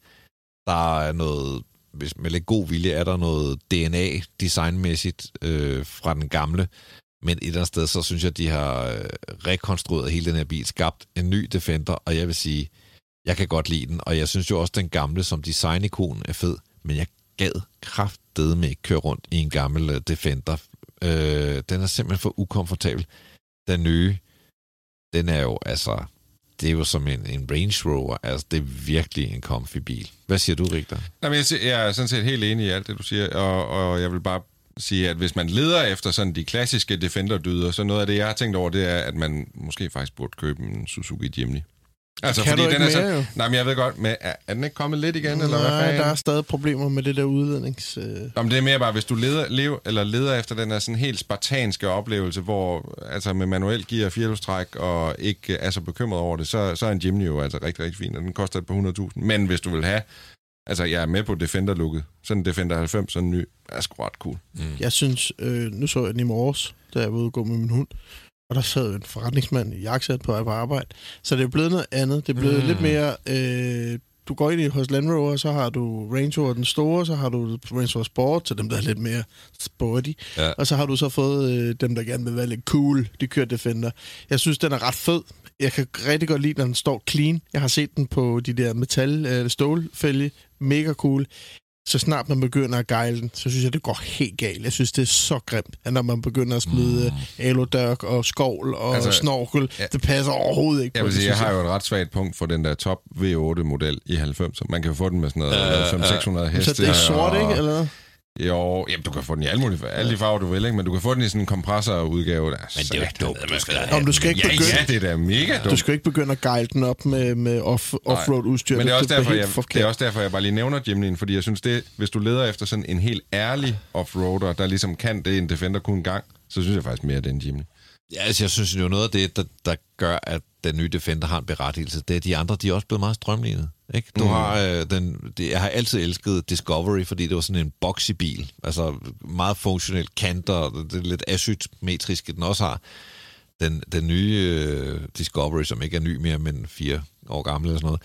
Der er noget, hvis med lidt god vilje, er der noget D N A designmæssigt øh, fra den gamle. Men et eller andet sted, så synes jeg, at de har rekonstrueret hele den her bil, skabt en ny Defender, og jeg vil sige, jeg kan godt lide den, og jeg synes jo også, den gamle som designikon er fed, men jeg gad kraftedeme med ikke køre rundt i en gammel Defender. Øh, den er simpelthen for ukomfortabel. Den nye, den er jo altså, det er jo som en, en Range Rover, altså det er virkelig en comfy bil. Hvad siger du, Richter? Jamen, jeg, jeg er sådan set helt enig i alt det, du siger, og, og jeg vil bare sige, at hvis man leder efter sådan de klassiske Defender-dyder, så noget af det, jeg har tænkt over, det er, at man måske faktisk burde købe en Suzuki Jimny. Altså, kan fordi den er så... Nej, men jeg ved godt, men er, er den ikke kommet lidt igen, eller hvad fanden? Nej, der er stadig problemer med det der udlednings... Nå, men det er mere bare, hvis du leder, lever, eller leder efter den her sådan helt spartanske oplevelse, hvor altså med manuel gear, firehjulstræk og ikke er så bekymret over det, så, så er en Jimny jo altså rigtig, rigtig fin, og den koster et par hundrede tusind. Men hvis du vil have... Altså, jeg er med på Defender-looket. Sådan en Defender halvfems, sådan en ny, er sgu ret cool. Mm. Jeg synes, øh, nu så jeg den i morges, da jeg var ude og gå med min hund, og der sad en forretningsmand i jakkesæt på vej på arbejde. Så det er blevet noget andet. Det er blevet mm. lidt mere... Øh, du går ind i hos Land Rover, så har du Range Rover den store, så har du Range Rover Sport, så dem, der er lidt mere sporty. Ja. Og så har du så fået øh, dem, der gerne vil være lidt cool. De kører Defender. Jeg synes, den er ret fed. Jeg kan rigtig godt lide, når den står clean. Jeg har set den på de der metal øh, stålfælge. Mega cool. Så snart man begynder at gejle den, så synes jeg, det går helt galt. Jeg synes, det er så grimt, at når man begynder at smide mm. alodørk og skovl og altså, snorkel, ja, det passer overhovedet ikke på det. Sige, jeg har jo et ret svagt punkt for den der top V otte-model i halvfemser. Man kan jo få den med sådan noget øh, fem hundrede til seks hundrede heste. Så det er sort, og... ikke? Eller jo, jamen, du kan få den i alle, mulige, alle de farver, du vil, ikke? Men du kan få den i sådan en kompressorudgave. Der. Men det er jo dumt. Du skal, Om, du skal ikke ja, begynde, ja, det er da mega dumt. Du skal ikke begynde at guide den op med, med off, offroad-udstyr. Men det er, også det, derfor, jeg, det er også derfor, jeg bare lige nævner Jimny'en, fordi jeg synes, det, hvis du leder efter sådan en helt ærlig offroader, der ligesom kan det, en Defender kun en gang, så synes jeg faktisk mere, at det er en Jimny. Ja, altså, jeg synes jo noget af det, der, der gør, at den nye Defender har en berettigelse, det er, de andre, de er også blevet meget strømlignede. Ikke? Du mm. har, øh, den, det, jeg har altid elsket Discovery, fordi det var sådan en boxy bil. Altså meget funktionel kanter, det, det er lidt asymmetriske, den også har. Den, den nye øh, Discovery, som ikke er ny mere, men fire år gammel eller sådan noget,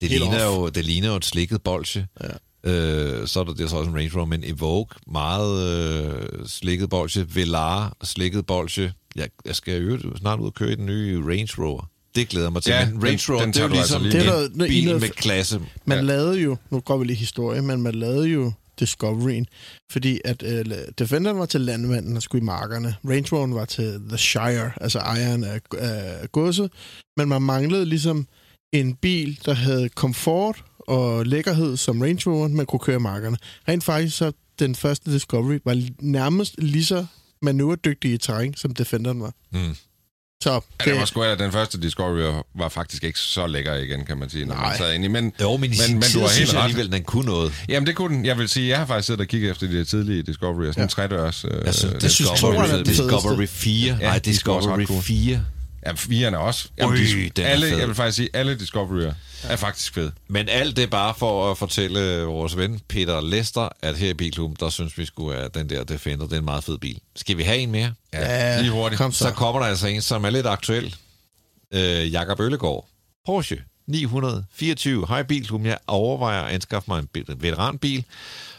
det, ligner jo, det ligner jo et slikket bolsje. Ja. Øh, så er der det er så også en Range Rover, men Evoque, meget øh, slikket bolsje. Velar, slikket bolsje. Jeg, jeg skal jo snart ud og køre i den nye Range Rover. Det glæder mig til. Ja, men Range Rover, det er jo ligesom altså det, der, en bil noget, med klasse. Man ja. lavede jo, nu går vi lige historie, men man lavede jo Discoveryen, fordi at uh, Defenderen var til landmanden og skulle i markerne. Range Roveren var til The Shire, altså ejeren af uh, godset. Men man manglede ligesom en bil, der havde komfort og lækkerhed som Range Roveren, man kunne køre i markerne. Rent faktisk så den første Discovery var nærmest lige så manøvredygtig i terræn, som Defenderen var. Mm. Så det ja, var sgu at den første Discovery var faktisk ikke så lækker igen, kan man sige, når nej. Man sad inde i. Men, jo, men, men, men du har helt ret. Alligevel, den kunne noget. Jamen, det kunne den. Jeg vil sige, jeg har faktisk siddet og kigget efter de tidlige Discovery, sådan en ja. tredørs... Øh, altså, det synes jeg, Discovery, Discovery fire. Ja, nej, Discovery, Discovery fire. Ja, firerne også. Jamen, Øy, de, alle, jeg vil faktisk sige, alle Discovery'er ja. Er faktisk fede. Men alt det bare for at fortælle vores ven Peter Lester, at her i Bilklubben, der synes vi skulle at den der Defender, det er en meget fed bil. Skal vi have en mere? Ja, lige hurtigt. Kom så. Så kommer der altså en, som er lidt aktuel. Øh, Jakob Øllegaard. Porsche ni hundrede fireogtyve. Hej Bilklubben, jeg overvejer at anskaffe mig en veteranbil,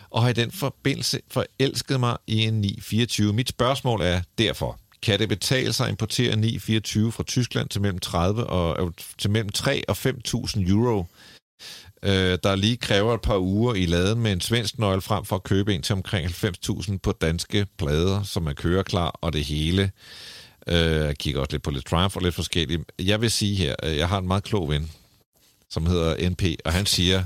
og har i den forbindelse forelsket mig i en ni fireogtyve. Mit spørgsmål er derfor... Kan det betale sig at importere ni fireogtyve fra Tyskland til mellem, tredive og, til mellem tre og fem tusind euro, øh, der lige kræver et par uger i laden med en svensk nøgle frem for at købe en til omkring halvfems tusind på danske plader, som er køreklar og det hele? Øh, jeg kigger også lidt på lidt Triumph og lidt forskelligt. Jeg vil sige her, jeg har en meget klog ven, som hedder N P, og han siger...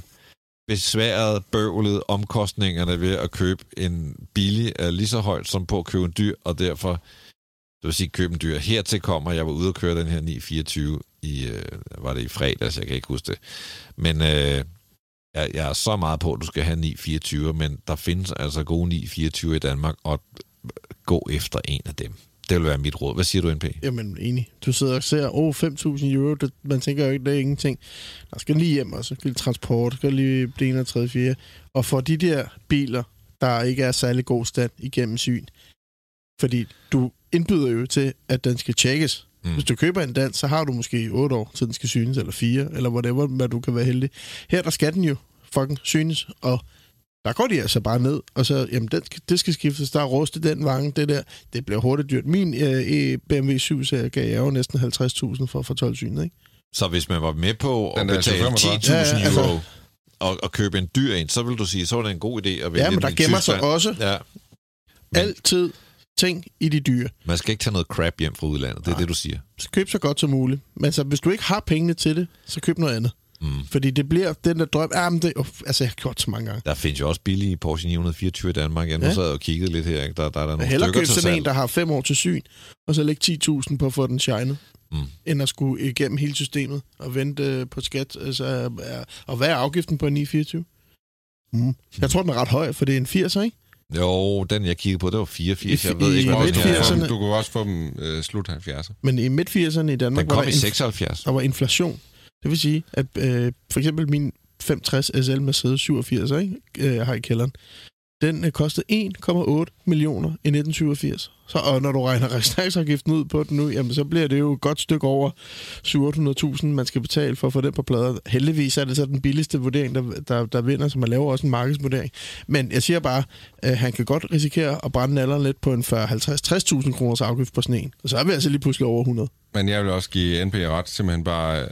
besværet, bøvlet, omkostningerne ved at købe en billig er lige så højt som på at købe en dyr, og derfor, det vil sige købe en dyr. Hertil kommer, jeg var ude og køre den her ni fireogtyve i, øh, var det i fredags, jeg kan ikke huske det. Men øh, jeg, jeg er så meget på, at du skal have ni fireogtyve, men der findes altså gode ni fireogtyve i Danmark, og gå efter en af dem. Det vil være mit råd. Hvad siger du, N P? Jamen, enig. Du sidder og ser, åh, oh, fem tusind euro, det, man tænker jo ikke, det er ingenting. Der skal lige hjem også, skal lige transport, skal lige det ene og tredje, fjerde. Og for de der biler, der ikke er særlig god stand igennem syn, fordi du indbyder jo til, at den skal tjekkes. Mm. Hvis du køber en dansk, så har du måske otte år, så den skal synes, eller fire, eller whatever, hvad du kan være heldig. Her, der skal den jo fucking synes, og der går de altså bare ned, og så, jamen, den, det skal skiftes, der er rust i den vange, det der, det bliver hurtigt dyrt. Min øh, B M W syv-serie gav jeg jo næsten halvtreds tusind for, for tolv synet, ikke? Så hvis man var med på at betale ti tusind ja, ja, euro altså. og, og købe en dyr en, så vil du sige, så var det en god idé at vælge. Ja, men der gemmer sig også ja. men... altid ting i de dyre. Man skal ikke tage noget crap hjem fra udlandet, det er nej. Det, du siger. Så køb så godt som muligt, men så, hvis du ikke har pengene til det, så køb noget andet. Mm. Fordi det bliver den der drøm. Ah, men det, uh, altså, jeg har gjort så mange gange. Der findes jo også billige Porsche ni fireogtyve i Danmark. Jeg nu ja. sad og kiggede lidt her. Ikke? Der, der, der er nogle stykker købe til sådan salg. En, der har fem år til syn, og så lægge ti tusind på at få den shined, mm. end at skulle igennem hele systemet og vente på skat. Altså, og hvad er afgiften på en ni fireogtyve? Mm. Jeg tror, den er ret høj, for det er en firser, ikke? Jo, den jeg kiggede på, det var fireogfirs. Jeg ved ikke, hvordan du kunne også få dem øh, slut halvfjerdserne. Men i midt firserne i Danmark var der, i seksoghalvfjerds. Der var inflation. Det vil sige, at øh, for eksempel min fem tres S L Mercedes syvogfirs, ikke, øh, jeg har i kælderen, den øh, kostede en komma otte millioner i nitten syvogfirs. Så, og når du regner registreringsafgiften ud på den nu, jamen, så bliver det jo et godt stykke over syv hundrede tusind, man skal betale for at få den på plader. Heldigvis er det så den billigste vurdering, der, der, der vinder, så man laver også en markedsvurdering. Men jeg siger bare, øh, han kan godt risikere at brænde nalleren lidt på en fyrre, halvtreds, tres tusind kroners afgift på sådan en. Og så er vi altså lige pludselig over hundrede. Men jeg vil også give N P ret, simpelthen bare,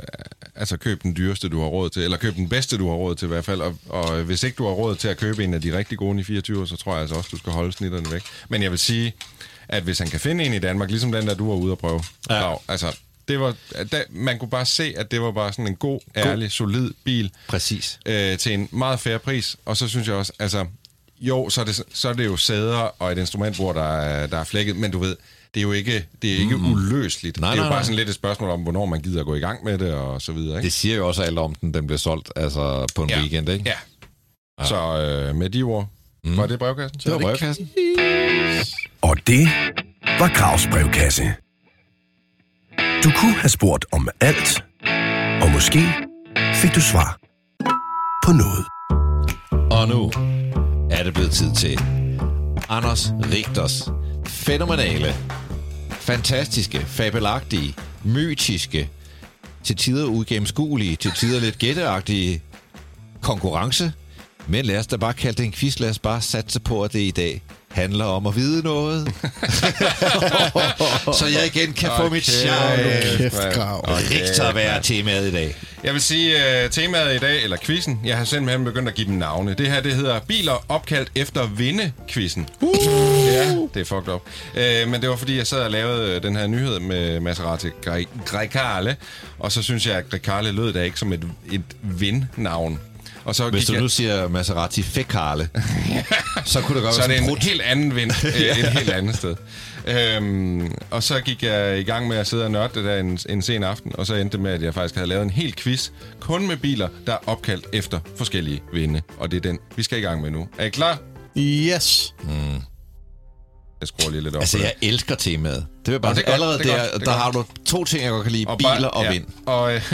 altså køb den dyreste, du har råd til, eller køb den bedste, du har råd til i hvert fald, og, og hvis ikke du har råd til at købe en af de rigtig gode i fireogtyve, så tror jeg altså også, du skal holde snitterne væk. Men jeg vil sige, at hvis han kan finde en i Danmark, ligesom den der, du var ude at prøve, ja. Dag, altså, det var, da, man kunne bare se, at det var bare sådan en god, ærlig, god. Solid bil. Præcis. Øh, til en meget fair pris, og så synes jeg også, altså, jo, så er det, så er det jo sæder og et instrumentbord, der er, der er flækket, men du ved, det er jo ikke, det er ikke mm. uløseligt. Nej, det er jo bare nej, sådan lidt et spørgsmål om, hvornår man gider at gå i gang med det, og så videre. Ikke? Det siger jo også alt om, den, den bliver solgt altså på en ja. Weekend, ikke? Ja. ja. Så øh, med de ord, mm. var det brevkassen? Det var brevkassen. Og det var Gravs brevkasse. Du kunne have spurgt om alt, og måske fik du svar på noget. Og nu er det blevet tid til Anders Richters fænomenale, fantastiske, fabelagtige, mytiske, til tider uigennemskuelige, til tider lidt gætteagtige konkurrence. Men lad os da bare kalde det en quiz, lad os bare satse på, at det i dag handler om at vide noget. Så jeg igen kan okay. få mit sjæl. Og Richter være temaet i dag. Jeg vil sige, uh, temaet i dag, eller quizzen, jeg har simpelthen begyndt at give dem navne. Det her, det hedder biler opkaldt efter vinde-quizzen. Uh! Ja, det er fucked up. Uh, men det var, fordi jeg sad og lavede den her nyhed med Maserati Grecale, og så synes jeg, at Grecale lød da ikke som et, et vind-navn. Og så hvis du jeg... nu siger Maserati Fekale, så kunne det godt være sådan en brudt. Helt anden vind et helt andet sted. Øhm, og så gik jeg i gang med at sidde og nørde det der en, en sen aften, og så endte med, at jeg faktisk havde lavet en hel quiz, kun med biler, der er opkaldt efter forskellige vinde. Og det er den, vi skal i gang med nu. Er I klar? Yes. Hmm. Jeg skruer lige lidt op. Altså, jeg det. elsker temaet. Det er bare, det er allerede godt, det er der, godt, det er der har du to ting, jeg godt kan lide. Og biler bare, og ja. vind. Og... Øh,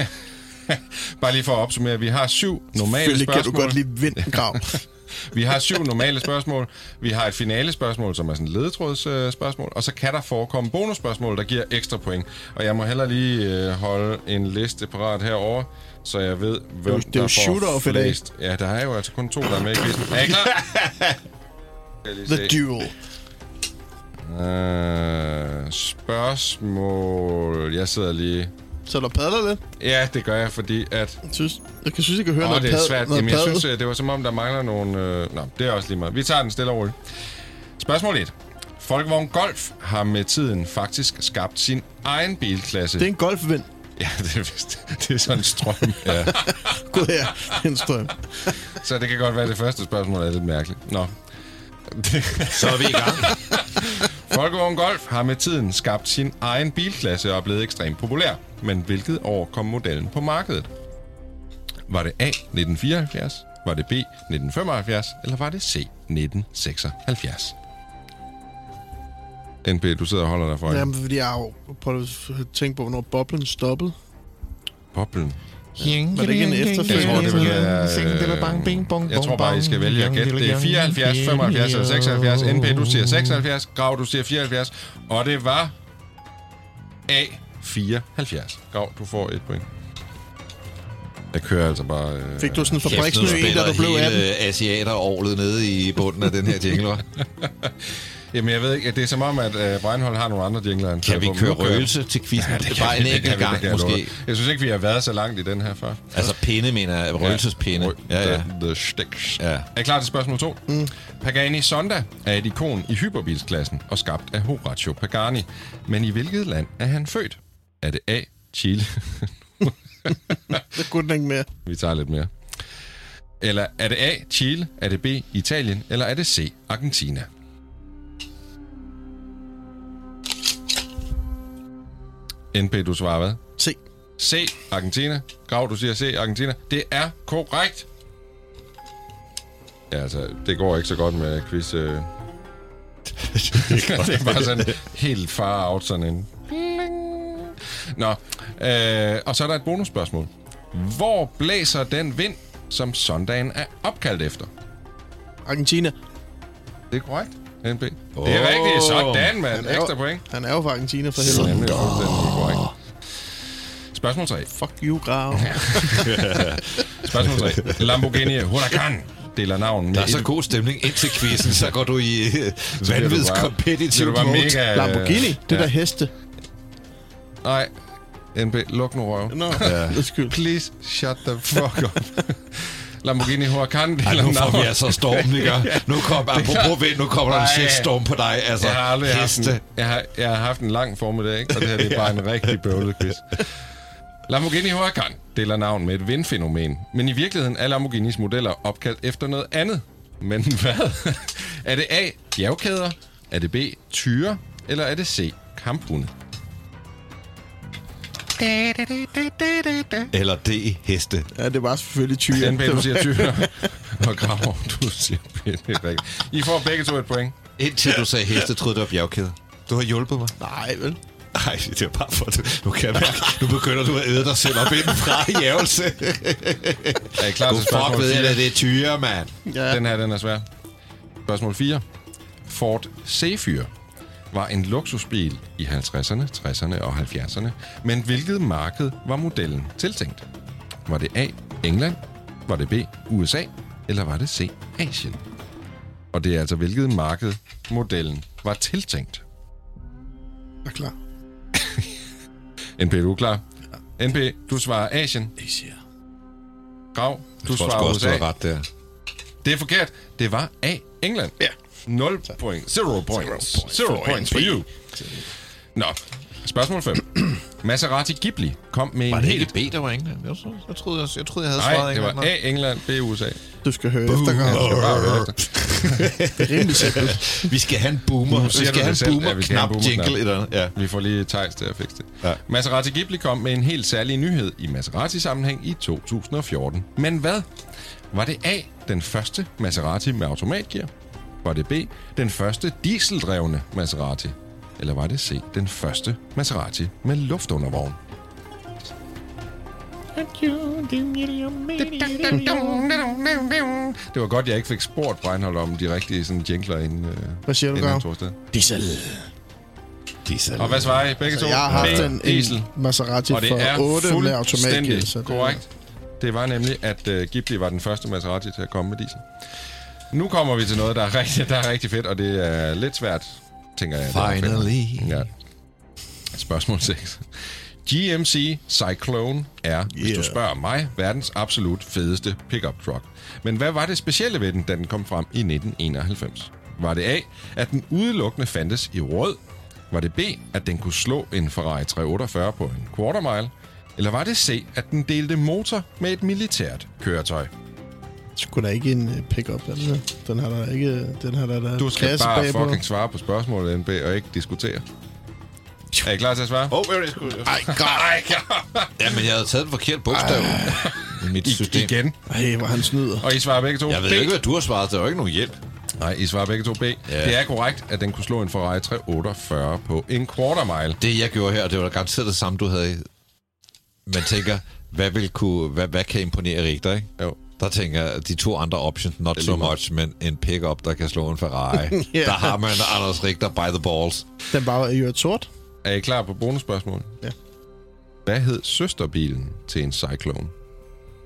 bare lige for at opsummere, vi har syv normale spørgsmål. Kan du godt lide vindgrav. Vi har syv normale spørgsmål. Vi har et finalespørgsmål, som er sådan et ledetrådsspørgsmål. Og så kan der forekomme bonusspørgsmål, der giver ekstra point. Og jeg må heller lige holde en liste parat herover, så jeg ved, hvem det er der får flest. Ja, der er jo altså kun to, der er med i quizzen. Er I klar? The Duel. Uh, spørgsmål... Jeg sidder lige... Så der padler lidt? Ja, det gør jeg, fordi at... Jeg, synes, jeg kan synes, jeg kan høre, når oh, det er svært. Jamen, jeg synes, det var som om, der mangler nogle... Øh... Nå, det er også lige meget. Vi tager den stille og roligt. Spørgsmål et. Folkevogn Golf har med tiden faktisk skabt sin egen bilklasse. Det er en golfvind. Ja, det er, det er sådan en strøm. Ja. Gud ja, en strøm. Så det kan godt være, det første spørgsmål er lidt mærkeligt. Nå. Så er vi i gang. Folkevogn Golf har med tiden skabt sin egen bilklasse og er blevet ekstremt populær. Men hvilket år kom modellen på markedet? Var det A, nitten fireoghalvfjerds? Var det B, nitten femoghalvfjerds? Eller var det C, nitten seksoghalvfjerds? N B, du sidder og holder dig for. Jamen, fordi jeg har prøvet at tænke på, hvornår boblen stoppede. Boblen? Ja. Var det ikke en efterfølgende? Jeg tror, det være, øh, jeg tror bare, I skal vælge at gætte. Det er fireoghalvfjerds, femoghalvfjerds eller seksoghalvfjerds. N B, du siger seksoghalvfjerds. Grav, du siger fireoghalvfjerds. Og det var A, fireoghalvfjerds. Grav, du får et point. Jeg kører altså bare... Øh, Fik du sådan en fabriksnø en, da du blev atten? Asiater-årlet nede i bunden af den her jingler. Jamen, jeg ved ikke. Det er som om, at øh, Breinholt har nogle andre jingler. Kan vi køre røgelse til quizzen? Ja, det, det er bare en enkelt gang, vi, måske. Noget. Jeg synes ikke, vi har været så langt i den her før. Altså pinde, mener jeg. Røgelsespinde. Ja, ja. The, the sticks. Ja. Er I klar til spørgsmål to? Mm. Pagani Zonda er et ikon i hyperbilsklassen og skabt af Horacio Pagani. Men i hvilket land er han født? Er det A, Chile? Det kunne den ikke mere. Vi tager lidt mere. Eller er det A, Chile? Er det B, Italien? Eller er det C, Argentina? N P, du svarer hvad? C. C, Argentina. Grav, du siger C, Argentina. Det er korrekt. Ja, altså, det går ikke så godt med quiz. Øh... det, det er bare sådan helt far out, sådan en... Nå, øh, og så er der et bonusspørgsmål. Hvor blæser den vind, som søndagen er opkaldt efter? Argentina. Det er korrekt, N B. Oh. Det er rigtigt. Sådan, mand. Ekstra point. Han er jo fra Argentina, for helvede. Sådan. Spørgsmål tre. Fuck you, Grav. Spørgsmål tre. Lamborghini Huracan deler navn. Der er så god stemning indtil quizzen, så går du i vanvids competitive mode. Lamborghini, det ja. Der heste. Nej, N B, luk nu røven. No. Ja. Please shut the fuck up. Lamborghini Huracan. Ej, nu får vi altså stormen, ikke? Nu kommer kom, kom der en shitstorm på dig. Altså, jeg, har aldrig haft en, jeg, har, jeg har haft en lang formiddag, ikke? Og det her det er bare en rigtig bøvlet quiz. Lamborghini Huracan deler navn med et vindfænomen. Men i virkeligheden er Lamborghinis modeller opkaldt efter noget andet. Men hvad? Er det A, bjergkæder? Er det B, tyre? Eller er det C, kamphunde? Eller det heste. Ja, det var selvfølgelig tyre. N B, du siger tyre. Og Grav, du siger pænt. I får begge to et point. Indtil du sagde heste, troede du var bjergkæde. Du har hjulpet mig. Nej, vel? Nej, det er bare for... Nu, kan jeg, nu begynder du at æde dig selv op indenfra i jævelse. Er I klar til spørgsmål fire? Fuck ved jeg, at det er tyre, mand. Ja. Den her, den er svær. Spørgsmål fire. Ford Zephyr var en luksusbil i halvtredserne, tresserne og halvfjerdserne, men hvilket marked var modellen tiltænkt? Var det A, England? Var det B, U S A? Eller var det C, Asien? Og det er altså, hvilket marked modellen var tiltænkt. Jeg er klar. N P, du er klar? Ja. N P, du svarer Asien. Asia. Grav, du jeg svarer også, U S A. Jeg tror ret der. Det er forkert. Det var A, England. Ja. nul point. Zero points. Zero points, Zero points for you. Nå, spørgsmål fem. Maserati Ghibli kom med var en helt... Var det ikke B, der var England? Jeg troede, jeg, troede, jeg, jeg, troede, jeg havde nej, svaret England. Nej, det var A, England, B, U S A. Du skal høre Boomer. Efter. Rimelig simpelt. Vi skal have en boomer. Vi skal have en boomer, knap, jingle eller ja. Vi får lige Thijs til at fikse det. Ja. Maserati Ghibli kom med en helt særlig nyhed i Maserati-sammenhæng i to tusind og fjorten. Men hvad? Var det A, den første Maserati med automatgear? Var det B, den første dieseldrevne Maserati? Eller var det C, den første Maserati med luftundervogn? Det var godt, jeg ikke fik spurgt Breinholt om de rigtige sådan jingler inden. Hvad siger inden du, Gav? Diesel. Diesel. Og hvad svarer I? Begge to? Jeg har haft en, en Maserati for otte med automatgear. Korrekt. Det var nemlig, at uh, Ghibli var den første Maserati til at komme med diesel. Nu kommer vi til noget, der er rigtig, der er rigtig fedt, og det er lidt svært, tænker jeg. Finally. Ja. Spørgsmål seks. G M C Cyclone er, yeah. hvis du spørger mig, verdens absolut fedeste pickup truck. Men hvad var det specielle ved den, da den kom frem i nitten enoghalvfems? Var det A, at den udelukkende fandtes i rød? Var det B, at den kunne slå en Ferrari tre otteogfyrre på en quarter mile? Eller var det C, at den delte motor med et militært køretøj? Skulle der ikke en pickup, eller? Den har der ikke, den har der der. Du skal bare bagpå. Fucking svare på spørgsmålet, N B, og ikke diskutere. Er I klar til at svare? Åh, oh, det skulle. Ej, god. Ja, men jeg havde taget den forkert bogstav. I mit system. Igen. Ej, hvor han snyder. Og I svarer begge to B. Jeg ved ikke, hvad du har svaret. Det er jo ikke nogen hjælp. Nej, I svarer begge to B. Ja. Det er korrekt, at den kunne slå en Ferrari tre otteogfyrre på en quarter mile. Det, jeg gjorde her, det var garanteret det samme, du havde. Man tænker, hvad, vil kunne, hvad, hvad kan imponere Richter, ikke? Jo. Der tænker jeg, de to andre options, not so much, men en pick-up, der kan slå en Ferrari. Yeah. Der har man Anders Richter by the balls. Den var jo et sort. Er I klar på bonusspørgsmål? Ja. Hvad hed søsterbilen til en Cyclone?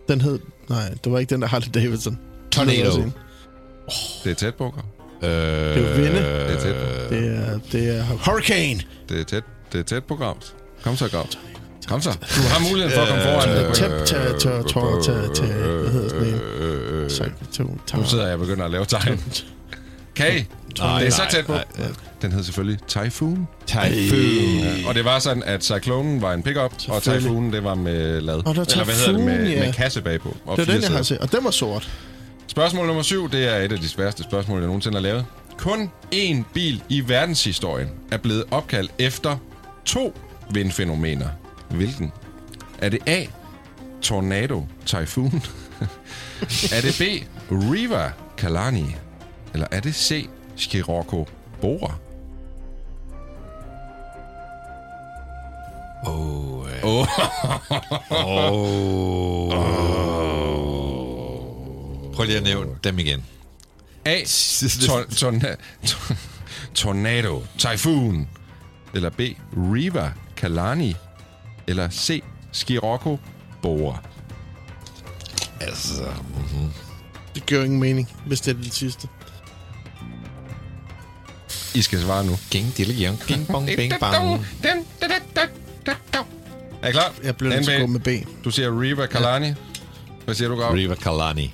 Den hed... Nej, det var ikke den der Harley Davidson. Tornado. Det er tæt på, øh, det er Vinde. Det er tæt på. Det er, det er... Hurricane. Det er tæt, det er tæt på Gravt. Kom så, Gravt. Kom så. Du har muligheden for at komme foran. Nu sidder jeg og begynder at lave tegn. Okay. Det er så tæt på. Den hed selvfølgelig Typhoon. Typhoon. Og det var sådan, at Cyclonen var en pickup, og Typhoon, det var med lad. Eller hvad hedder det? Med kasse bagpå. Det er den, jeg har set. Og den var sort. Spørgsmål nummer syv, det er et af de sværeste spørgsmål, jeg nogensinde har lavet. Kun én bil i verdenshistorien er blevet opkaldt efter to vindfænomener. Hvilken? Er det A, Tornado Typhoon? Er det B, Riva Kalani? Eller er det C, Scirocco Bora? Åh. Åh. Åh. Prøv lige at nævne dem igen. A, tor- torna- tor- Tornado Typhoon. Eller B, Riva Kalani. Eller C, Scirocco Bora. Altså... Mm-hmm. Det gør ingen mening, hvis det er det sidste. I skal svare nu. Ging, dille, jung, bing, bong, bing, bang. Er I klar? Jeg blev nødt til at gå med B. Du siger Riva Kalani. Hvad siger du, Gav? Riva Kalani.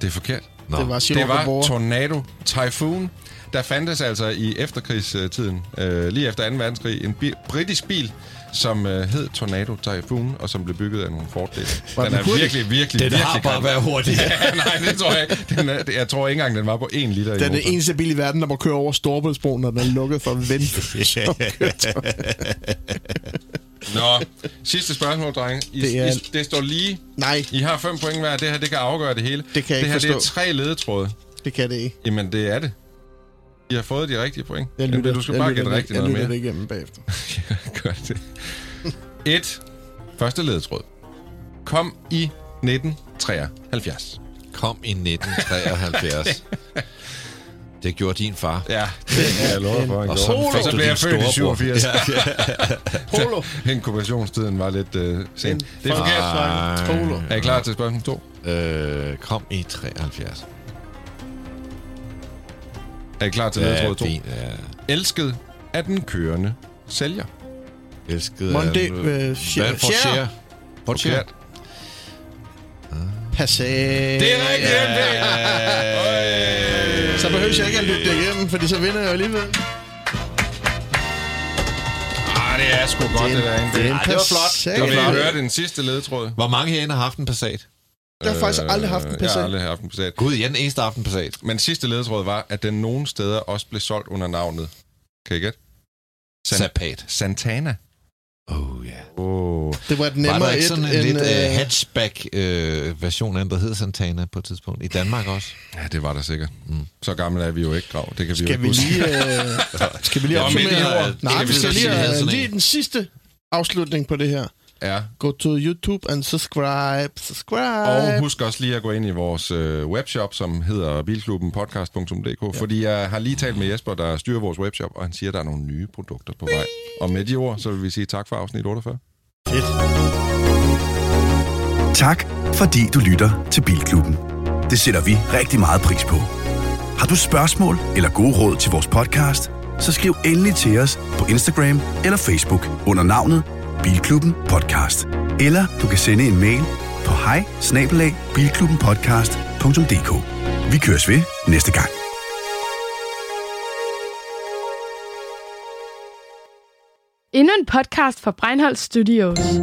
Det er forkert. No. Det var Scirocco Bora. Det var Tornado Typhoon. Der fandtes altså i efterkrigstiden, øh, lige efter anden verdenskrig, en bi- britisk bil, som øh, hed Tornado Typhoon, og som blev bygget af nogle fordele. Den, den er hurtig? virkelig, virkelig, den virkelig... Den har bare kræver. Været hurtig. Ja, nej, det tror jeg ikke. Er, det, jeg tror ikke engang, den var på en liter. Den er den eneste bil i verden, der må køre over Storebæltsbroen, når den er lukket for at vente. Nå, sidste spørgsmål, drenge. I, det, er... I, det står lige... Nej. I har fem point hver. Det her, det kan afgøre det hele. Det kan jeg det her, ikke forstå. Det her, det er tre ledetråde. Det kan det ikke. Jamen, det er det. Jeg har fået de rigtige point. Jeg lytter, du skal bare gætte rigtigt noget mere. Jeg lytter det igennem bagefter. Gør det. Et. Første ledetråd. Kom i nitten treoghalvfjerds. Kom i nitten treoghalvfjerds. Det gjorde din far. Ja, det er jeg lovet for. Og så, så blev jeg født i syvogfirs. Polo. Inkubationstiden var lidt uh, sen. Det er forkert. Polo. Er I klar til spørgsmål to? Øh, kom i treoghalvfjerds. Er I klar til ledetråd to? Ja. Elsket af den kørende sælger. Elsket af den... Share. Share. Passé. Det er rigtigt, yeah. Så behøver jeg ikke at lytte det igennem, fordi så vinder jeg alligevel. Ah, det er sgu godt, det derinde. Det, ah, det var flot. Når vi hørte den sidste ledetråd. Hvor mange herinde har haft en Passat? Jeg har faktisk aldrig haft en Passat. Jeg har aldrig haft en Passat. Gud, jeg er den eneste haft en Passat. Men sidste ledetråd var, at den nogle steder også blev solgt under navnet. Kan I gætte? Sapat. Santana. Oh, ja. Yeah. Oh. Det var et nemmere et. Var der ikke sådan en, en lidt uh, hatchback-version uh, af der hed Santana på et tidspunkt? I Danmark også? Ja, det var der sikkert. Mm. Så gammel er vi jo ikke, Grav. Det kan vi skal jo ikke vi lige, uh... Skal vi lige opsummere? Nej, skal vi skal lige, uh, lige den sidste afslutning på det her. Ja. Gå to YouTube and subscribe. subscribe. Og husk også lige at gå ind i vores øh, webshop, som hedder bilklubbenpodcast punktum d k, ja. Fordi jeg har lige talt med Jesper, der styrer vores webshop, og han siger, at der er nogle nye produkter på vej. Og med de ord, så vil vi sige tak for afsnit otteogfyrre. Fedt. Tak, fordi du lytter til Bilklubben. Det sætter vi rigtig meget pris på. Har du spørgsmål eller gode råd til vores podcast, så skriv endelig til os på Instagram eller Facebook under navnet Bilklubben Podcast. Eller du kan sende en mail på hej bindestreg bilklubbenpodcast punktum d k. Vi køres ved næste gang. Endnu en podcast fra Breinholt Studios.